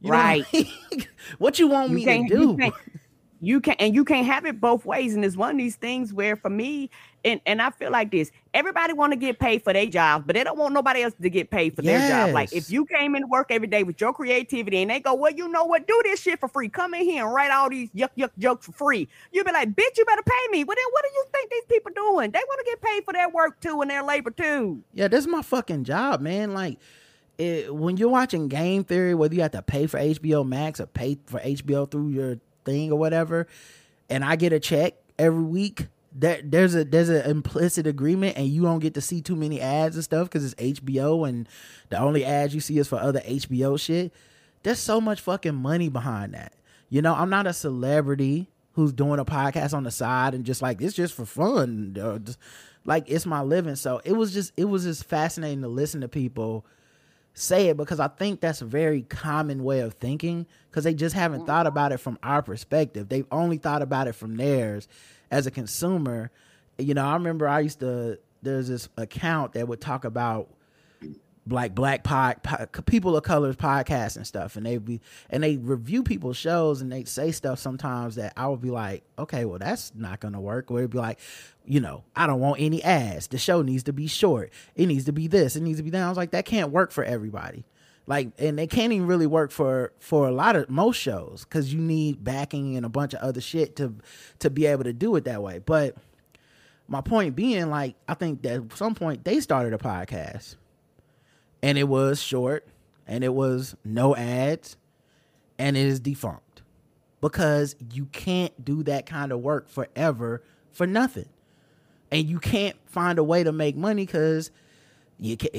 You right. Know what I mean? What you want you me to do? You can't, you can't, and you can't have it both ways. And it's one of these things where for me, and, and I feel like this, everybody want to get paid for their job, but they don't want nobody else to get paid for yes. their job. Like, if you came into work every day with your creativity and they go, well, you know what? Do this shit for free. Come in here and write all these yuck, yuck jokes for free. You'd be like, bitch, you better pay me. Well, then what do you think these people doing? They want to get paid for their work too and their labor too. Yeah, this is my fucking job, man. Like, it, when you're watching Game Theory, whether you have to pay for H B O Max or pay for H B O through your thing or whatever, and I get a check every week, That there's a there's an implicit agreement, and you don't get to see too many ads and stuff because it's H B O, and the only ads you see is for other H B O shit. there's so much fucking money behind that. You know, I'm not a celebrity who's doing a podcast on the side and just like, it's just for fun. Just, like, it's my living. So it was just, it was just fascinating to listen to people say it, because I think that's a very common way of thinking, because they just haven't thought about it from our perspective. They've only thought about it from theirs as a consumer. You know, I remember I used to, there's this account that would talk about like black pod, pod people of colors podcasts and stuff, and they be and they review people's shows, and they say stuff sometimes that I would be like, okay, well, that's not gonna work. Or it'd be like, you know, I don't want any ads, the show needs to be short, it needs to be this, it needs to be that. I was like, that can't work for everybody. Like, and they can't even really work for for a lot of most shows, because you need backing and a bunch of other shit to to be able to do it that way. But my point being, like, I think that at some point they started a podcast, and it was short, and it was no ads, and it is defunct, because you can't do that kind of work forever for nothing, and you can't find a way to make money, because you can't,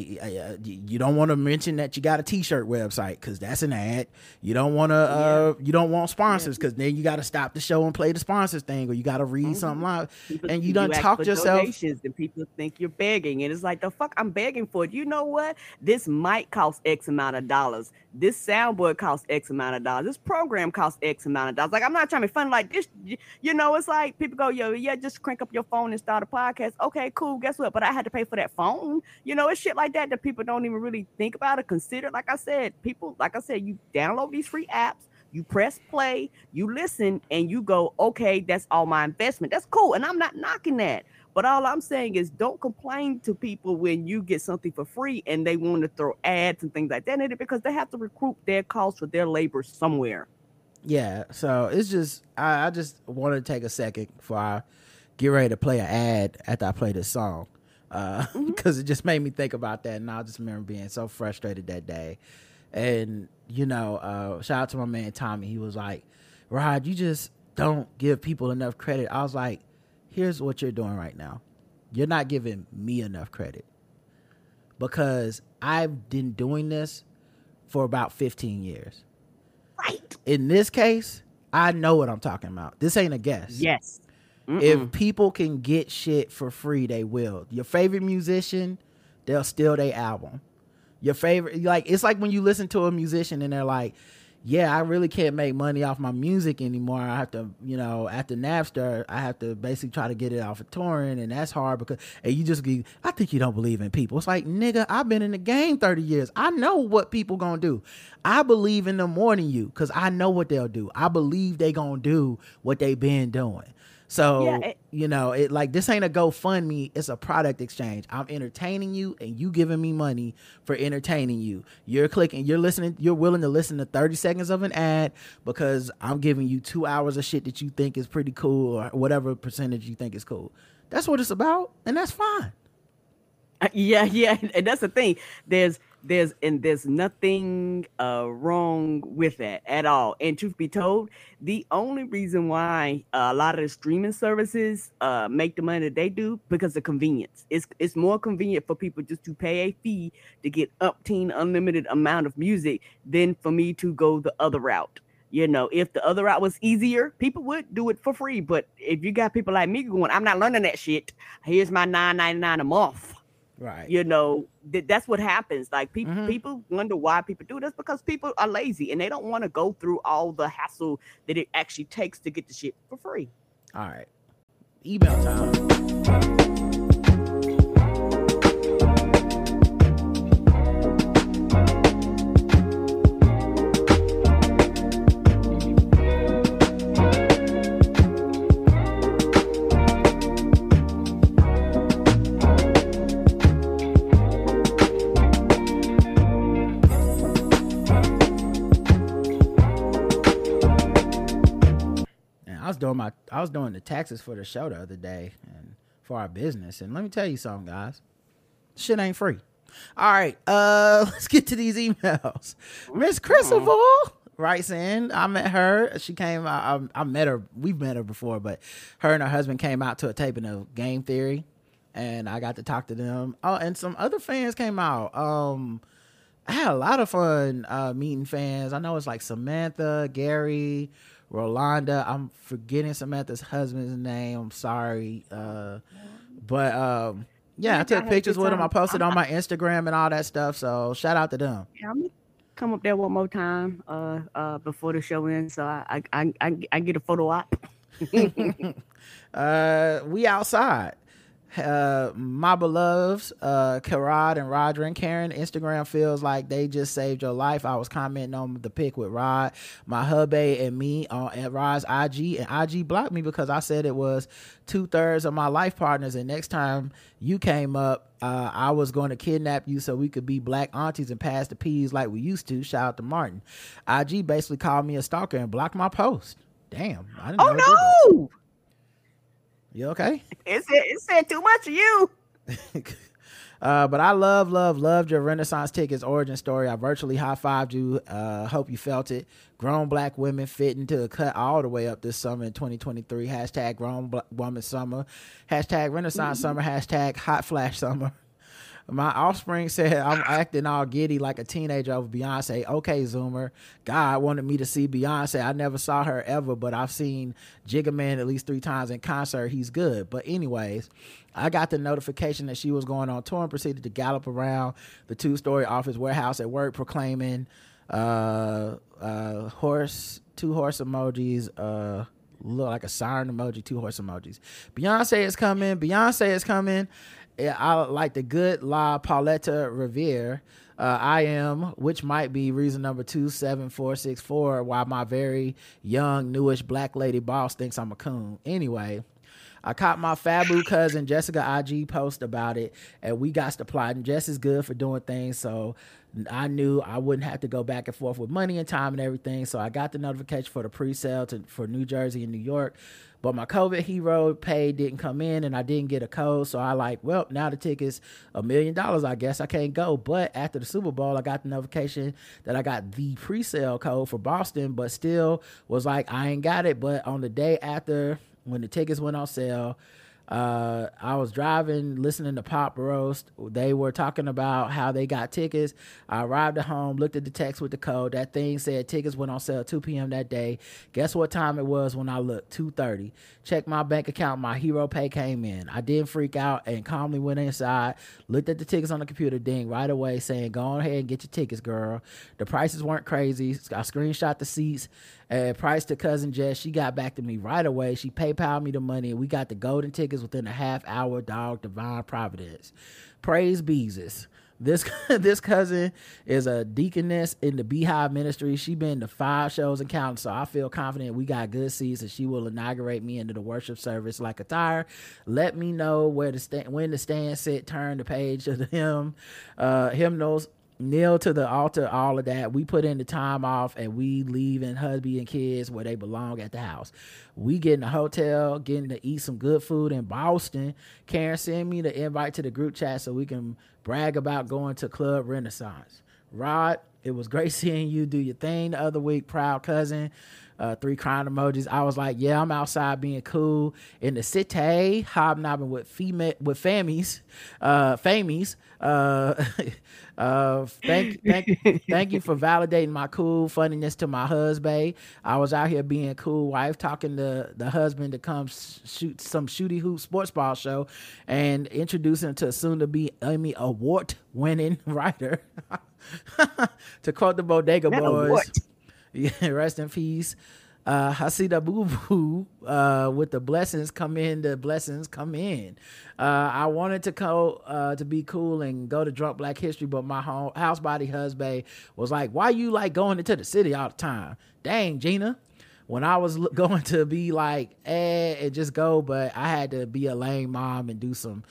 you don't want to mention that you got a T-shirt website, because that's an ad. You don't want to. Uh, yeah. You don't want sponsors, because yeah. then you got to stop the show and play the sponsors thing, or you got to read mm-hmm. something live, people, and you, you don't talk for yourself. Donations, and people think you're begging, and it's like, the fuck I'm begging for it. You know what? This might cost X amount of dollars. This soundboard costs X amount of dollars. This program costs X amount of dollars. Like, I'm not trying to be funny. Like this, you know, it's like people go, yo, yeah, just crank up your phone and start a podcast. Okay, cool. Guess what? But I had to pay for that phone. You know, it's shit like that that people don't even really think about or consider. Like I said, people, like I said, you download these free apps, you press play, you listen, and you go, okay, that's all my investment. That's cool. And I'm not knocking that. But all I'm saying is, don't complain to people when you get something for free and they want to throw ads and things like that in it, because they have to recoup their costs for their labor somewhere. Yeah. So it's just, I, I just wanted to take a second before I get ready to play an ad after I play this song, because uh, mm-hmm. it just made me think about that. And I just remember being so frustrated that day. And, you know, uh, shout out to my man Tommy. He was like, Rod, you just don't give people enough credit. I was like, here's what you're doing right now. You're not giving me enough credit, because I've been doing this for about fifteen years. Right. In this case, I know what I'm talking about. This ain't a guess. Yes. Mm-mm. If people can get shit for free, they will. Your favorite musician, they'll steal their album. Your favorite, like, it's like when you listen to a musician and they're like, yeah, I really can't make money off my music anymore. I have to, you know, after Napster, I have to basically try to get it off of touring, and that's hard because, and you just, I think you don't believe in people. It's like, nigga, I've been in the game thirty years. I know what people gonna do. I believe in them more than you, because I know what they'll do. I believe they gonna do what they been doing. So, yeah, it, you know, it like, this ain't a GoFundMe. It's a product exchange. I'm entertaining you, and you giving me money for entertaining you. You're clicking, you're listening, you're willing to listen to thirty seconds of an ad because I'm giving you two hours of shit that you think is pretty cool, or whatever percentage you think is cool. That's what it's about. And that's fine. Uh, yeah. Yeah. And that's the thing. There's, There's and there's nothing uh, wrong with that at all. And truth be told, the only reason why uh, a lot of the streaming services uh, make the money that they do, because of convenience. It's it's more convenient for people just to pay a fee to get umpteen unlimited amount of music than for me to go the other route. You know, if the other route was easier, people would do it for free. But if you got people like me going, I'm not learning that shit. Here's my nine ninety-nine a month. Right. You know, th- that's what happens. Like people, mm-hmm. people wonder why people do this, because people are lazy and they don't want to go through all the hassle that it actually takes to get the shit for free. All right. Email time. Doing my, I was doing the taxes for the show the other day and for our business, and let me tell you something, guys, shit ain't free. All right, uh, let's get to these emails. Miss Christopher writes in. I met her. She came. I, I, I met her. We've met her before, but her and her husband came out to a taping of Game Theory, and I got to talk to them. Oh, and some other fans came out. Um, I had a lot of fun uh, meeting fans. I know it's like Samantha, Gary, Rolanda. I'm forgetting Samantha's husband's name. I'm sorry. Uh, but um, yeah, I took I pictures with them. I posted on my Instagram and all that stuff. So shout out to them. Yeah, I'm gonna come up there one more time uh, uh, before the show ends. So I I I, I get a photo op. uh, we outside. Uh, my beloveds, uh, Karad and Roger and Karen, Instagram feels like they just saved your life. I was commenting on the pic with Rod, my hubby, and me on at Rod's I G, and I G blocked me because I said it was two thirds of my life partners. And next time you came up, uh, I was going to kidnap you so we could be black aunties and pass the peas like we used to. Shout out to Martin. I G basically called me a stalker and blocked my post. Damn, I didn't know. Oh no. You okay? It said, it said too much of you. uh, but I love, love, loved your Renaissance tickets origin story. I virtually high-fived you. Uh, hope you felt it. Grown black women fitting to a cut all the way up this summer in twenty twenty-three. Hashtag grown black woman summer. Hashtag Renaissance mm-hmm. summer. Hashtag hot flash summer. My offspring said I'm acting all giddy like a teenager over Beyonce. Okay, Zoomer. God wanted me to see Beyonce. I never saw her ever, but I've seen Jigga Man at least three times in concert. He's good. But anyways, I got the notification that she was going on tour and proceeded to gallop around the two-story office warehouse at work proclaiming uh, uh, horse, two horse emojis, uh, look like a siren emoji, two horse emojis. Beyonce is coming. Beyonce is coming. I like the good La Pauletta Revere. Uh, I am, which might be reason number two seven four six four, why my very young, newish black lady boss thinks I'm a coon. Anyway, I caught my Fabu cousin Jessica I G post about it, and we got to plotting. Jess is good for doing things, so I knew I wouldn't have to go back and forth with money and time and everything. So I got the notification for the pre-sale to, for New Jersey and New York. But my COVID hero pay didn't come in and I didn't get a code. So I like, well, now the ticket's a million dollars. I guess I can't go. But after the Super Bowl, I got the notification that I got the pre-sale code for Boston, but still was like, I ain't got it. But on the day after, when the tickets went on sale, uh I was driving listening to Pop Roast. They were talking about how they got tickets. I arrived at home, looked at the text with the code. That thing said tickets went on sale at two p.m. that day. Guess what time it was when I looked? Two thirty. Checked my bank account. My hero pay came in. I didn't freak out and calmly went inside, looked at the tickets on the computer, ding right away saying go on ahead and get your tickets, girl. The prices weren't crazy. I screenshot the seats and price to cousin Jess. She got back to me right away. She PayPal'd me the money and we got the golden tickets within a half hour. Dog, divine providence. Praise Beezus. This this cousin is a deaconess in the Beehive Ministry. She been to five shows and counting, so I feel confident we got good seats and she will inaugurate me into the worship service like a tire. Let me know where to stand, when to stand, sit, turn the page to the hymn, uh, hymnals, kneel to the altar, all of that. We put in the time off and we leaving hubby and kids where they belong at the house. We get in a hotel, getting to eat some good food in Boston. Karen send me the invite to the group chat so we can brag about going to Club Renaissance. Rod, it was great seeing you do your thing the other week. Proud cousin. Uh, three crying emojis. I was like, yeah, I'm outside being cool in the city, hobnobbing with female with famies, uh, famies. Uh, uh, thank, thank, thank you for validating my cool funniness to my husband. I was out here being cool wife, talking to the husband to come shoot some shooty hoop sports ball show, and introducing him to a soon to be Emmy Award winning writer. To quote the Bodega Not Boys. Yeah, rest in peace. Uh, Hasida Boo Boo uh, with the blessings come in. The blessings come in. Uh, I wanted to go uh, to be cool and go to Drunk Black History, but my home, housebody husband was like, why you like going into the city all the time? Dang, Gina. When I was going to be like, eh, and just go, but I had to be a lame mom and do some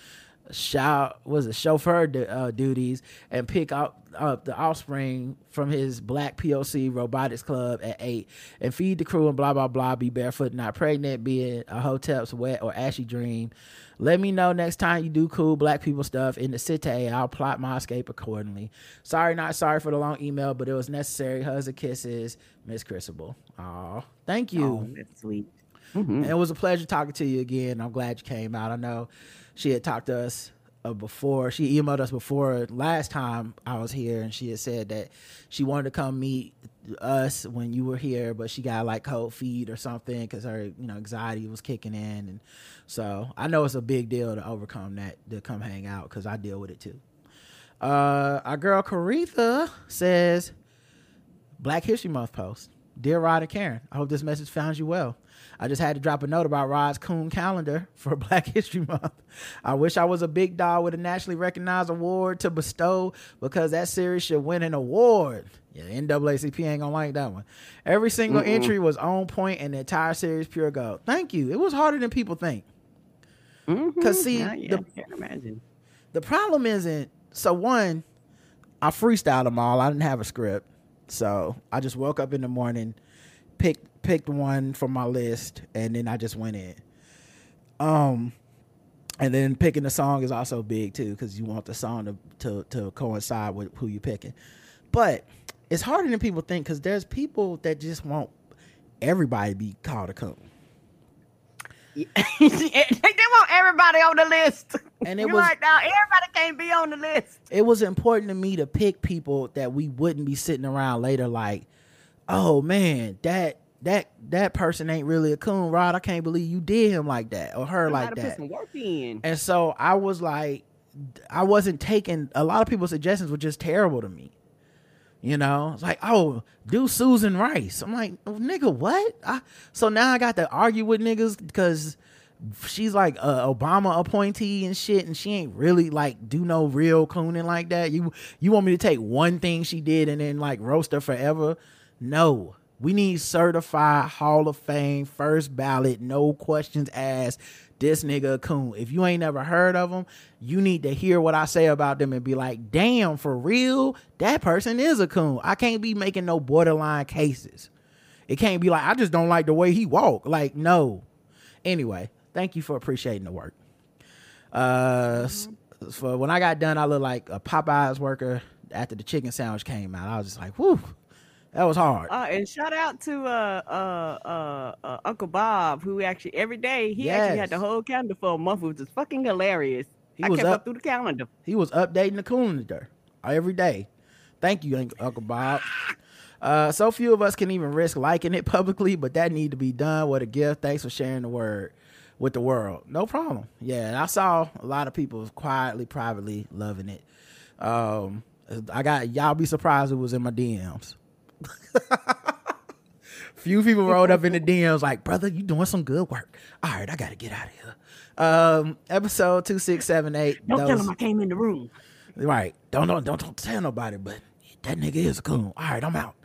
shout was a chauffeur d- uh, duties and pick up, up the offspring from his black P O C robotics club at eight and feed the crew and blah blah blah, be barefoot, not pregnant, be in a hotel's wet or ashy dream. Let me know next time you do cool black people stuff in the city. I'll plot my escape accordingly. Sorry, not sorry for the long email, but it was necessary. Hugs and kisses, Miss Chrisable. Oh, thank you. Oh, that's sweet. Mm-hmm. It was a pleasure talking to you again. I'm glad you came out. I know she had talked to us uh, before. She emailed us before last time I was here, and she had said that she wanted to come meet us when you were here, but she got like cold feet or something because her, you know, anxiety was kicking in. And so I know it's a big deal to overcome that, to come hang out, because I deal with it too. Uh, our girl Caritha says, Black History Month post. Dear Rod and Karen, I hope this message found you well. I just had to drop a note about Rod's coon calendar for Black History Month. I wish I was a big dog with a nationally recognized award to bestow, because that series should win an award. Yeah, N double A C P ain't gonna like that one. Every single Mm-mm. entry was on point, and the entire series pure gold. Thank you. It was harder than people think. Mm-hmm. Cause see, yeah, yeah, the, I can't imagine. The problem isn't, so one, I freestyled them all. I didn't have a script. So I just woke up in the morning, picked picked one from my list, and then I just went in. Um, and then picking the song is also big too, because you want the song to, to to coincide with who you're picking. But it's harder than people think, because there's people that just want everybody to be called a coon. Yeah. They want everybody on the list. And it You're was like, no, everybody can't be on the list. It was important to me to pick people that we wouldn't be sitting around later like, oh man, that that that person ain't really a coon, Rod. I can't believe you did him like that, or her like that. Put some work in. And so I was like, I wasn't taking a lot of people's suggestions were just terrible to me. You know, it's like, oh, do Susan Rice. I'm like, oh, nigga, what? I, so now I got to argue with niggas because she's like a Obama appointee and shit, and she ain't really like do no real cooning like that. You you want me to take one thing she did and then like roast her forever? No, we need certified Hall of Fame, first ballot, no questions asked. This nigga a coon. If you ain't never heard of them, you need to hear what I say about them and be like, damn, for real, that person is a coon. I can't be making no borderline cases. It can't be like, I just don't like the way he walk. Like, no. Anyway, thank you for appreciating the work. Uh, mm-hmm. For when I got done, I looked like a Popeyes worker after the chicken sandwich came out. I was just like, whew. That was hard. Uh, and shout out to uh, uh, uh, uh, Uncle Bob, who actually every day he yes. actually had the whole calendar for a month, which is fucking hilarious. He I was kept up, up through the calendar. He was updating the calendar every day. Thank you, Uncle Bob. Uh, so few of us can even risk liking it publicly, but that need to be done. What a gift! Thanks for sharing the word with the world. No problem. Yeah, and I saw a lot of people quietly, privately loving it. Um, I got y'all be surprised it was in my D Ms. Few people rolled up in the D Ms like, brother, you doing some good work. All right, I gotta get out of here. Um, episode two six seven eight. Don't those, tell them I came in the room. Right. Don't don't don't, don't tell nobody, but that nigga is a coon. All right, I'm out.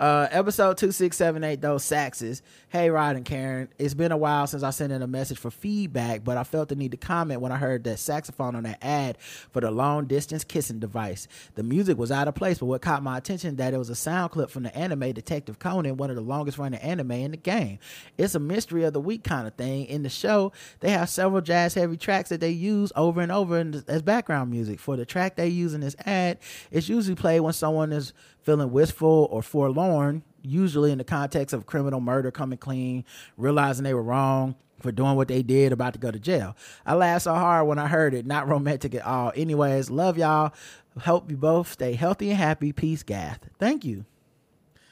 Uh, episode two six seven eight, those Saxes. Hey, Rod and Karen. It's been a while since I sent in a message for feedback, but I felt the need to comment when I heard that saxophone on that ad for the long-distance kissing device. The music was out of place, but what caught my attention that it was a sound clip from the anime Detective Conan, one of the longest-running anime in the game. It's a mystery of the week kind of thing. In the show, they have several jazz-heavy tracks that they use over and over in, as background music. For the track they use in this ad, it's usually played when someone is feeling wistful or forlorn, usually in the context of criminal murder, coming clean, realizing they were wrong for doing what they did, about to go to jail. I laughed so hard when I heard it. Not romantic at all. Anyways, love y'all. Hope you both stay healthy and happy. Peace, Gath. Thank you.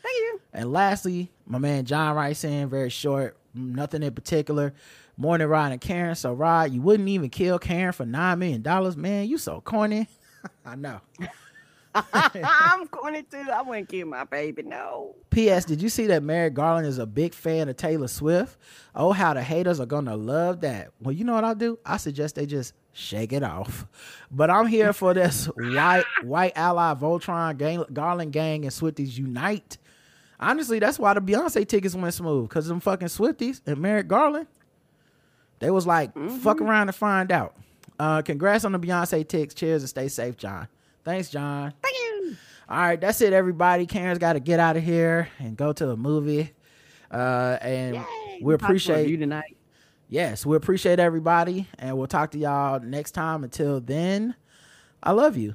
Thank you. And lastly, my man John writes in, very short, nothing in particular. Morning, Rod and Karen. So, Rod, you wouldn't even kill Karen for nine million dollars. Man, you so corny. I know. I'm corny too. I wouldn't kill my baby, no. P S. Did you see that Merrick Garland is a big fan of Taylor Swift? Oh, how the haters are gonna love that. Well, you know what I'll do? I suggest they just shake it off. But I'm here for this white white ally Voltron gang, Garland gang and Swifties unite. Honestly, that's why the Beyonce tickets went smooth, because them fucking Swifties and Merrick Garland, they was like, mm-hmm. fuck around and find out. Uh, congrats on the Beyonce tickets. Cheers and stay safe, John. Thanks, John. Thank you. All right, that's it, everybody. Karen's got to get out of here and go to a movie. Uh, and Yay, we appreciate you tonight. Yes, we appreciate everybody, and we'll talk to y'all next time. Until then, I love you.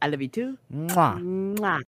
I love you too. Mwah. Mwah.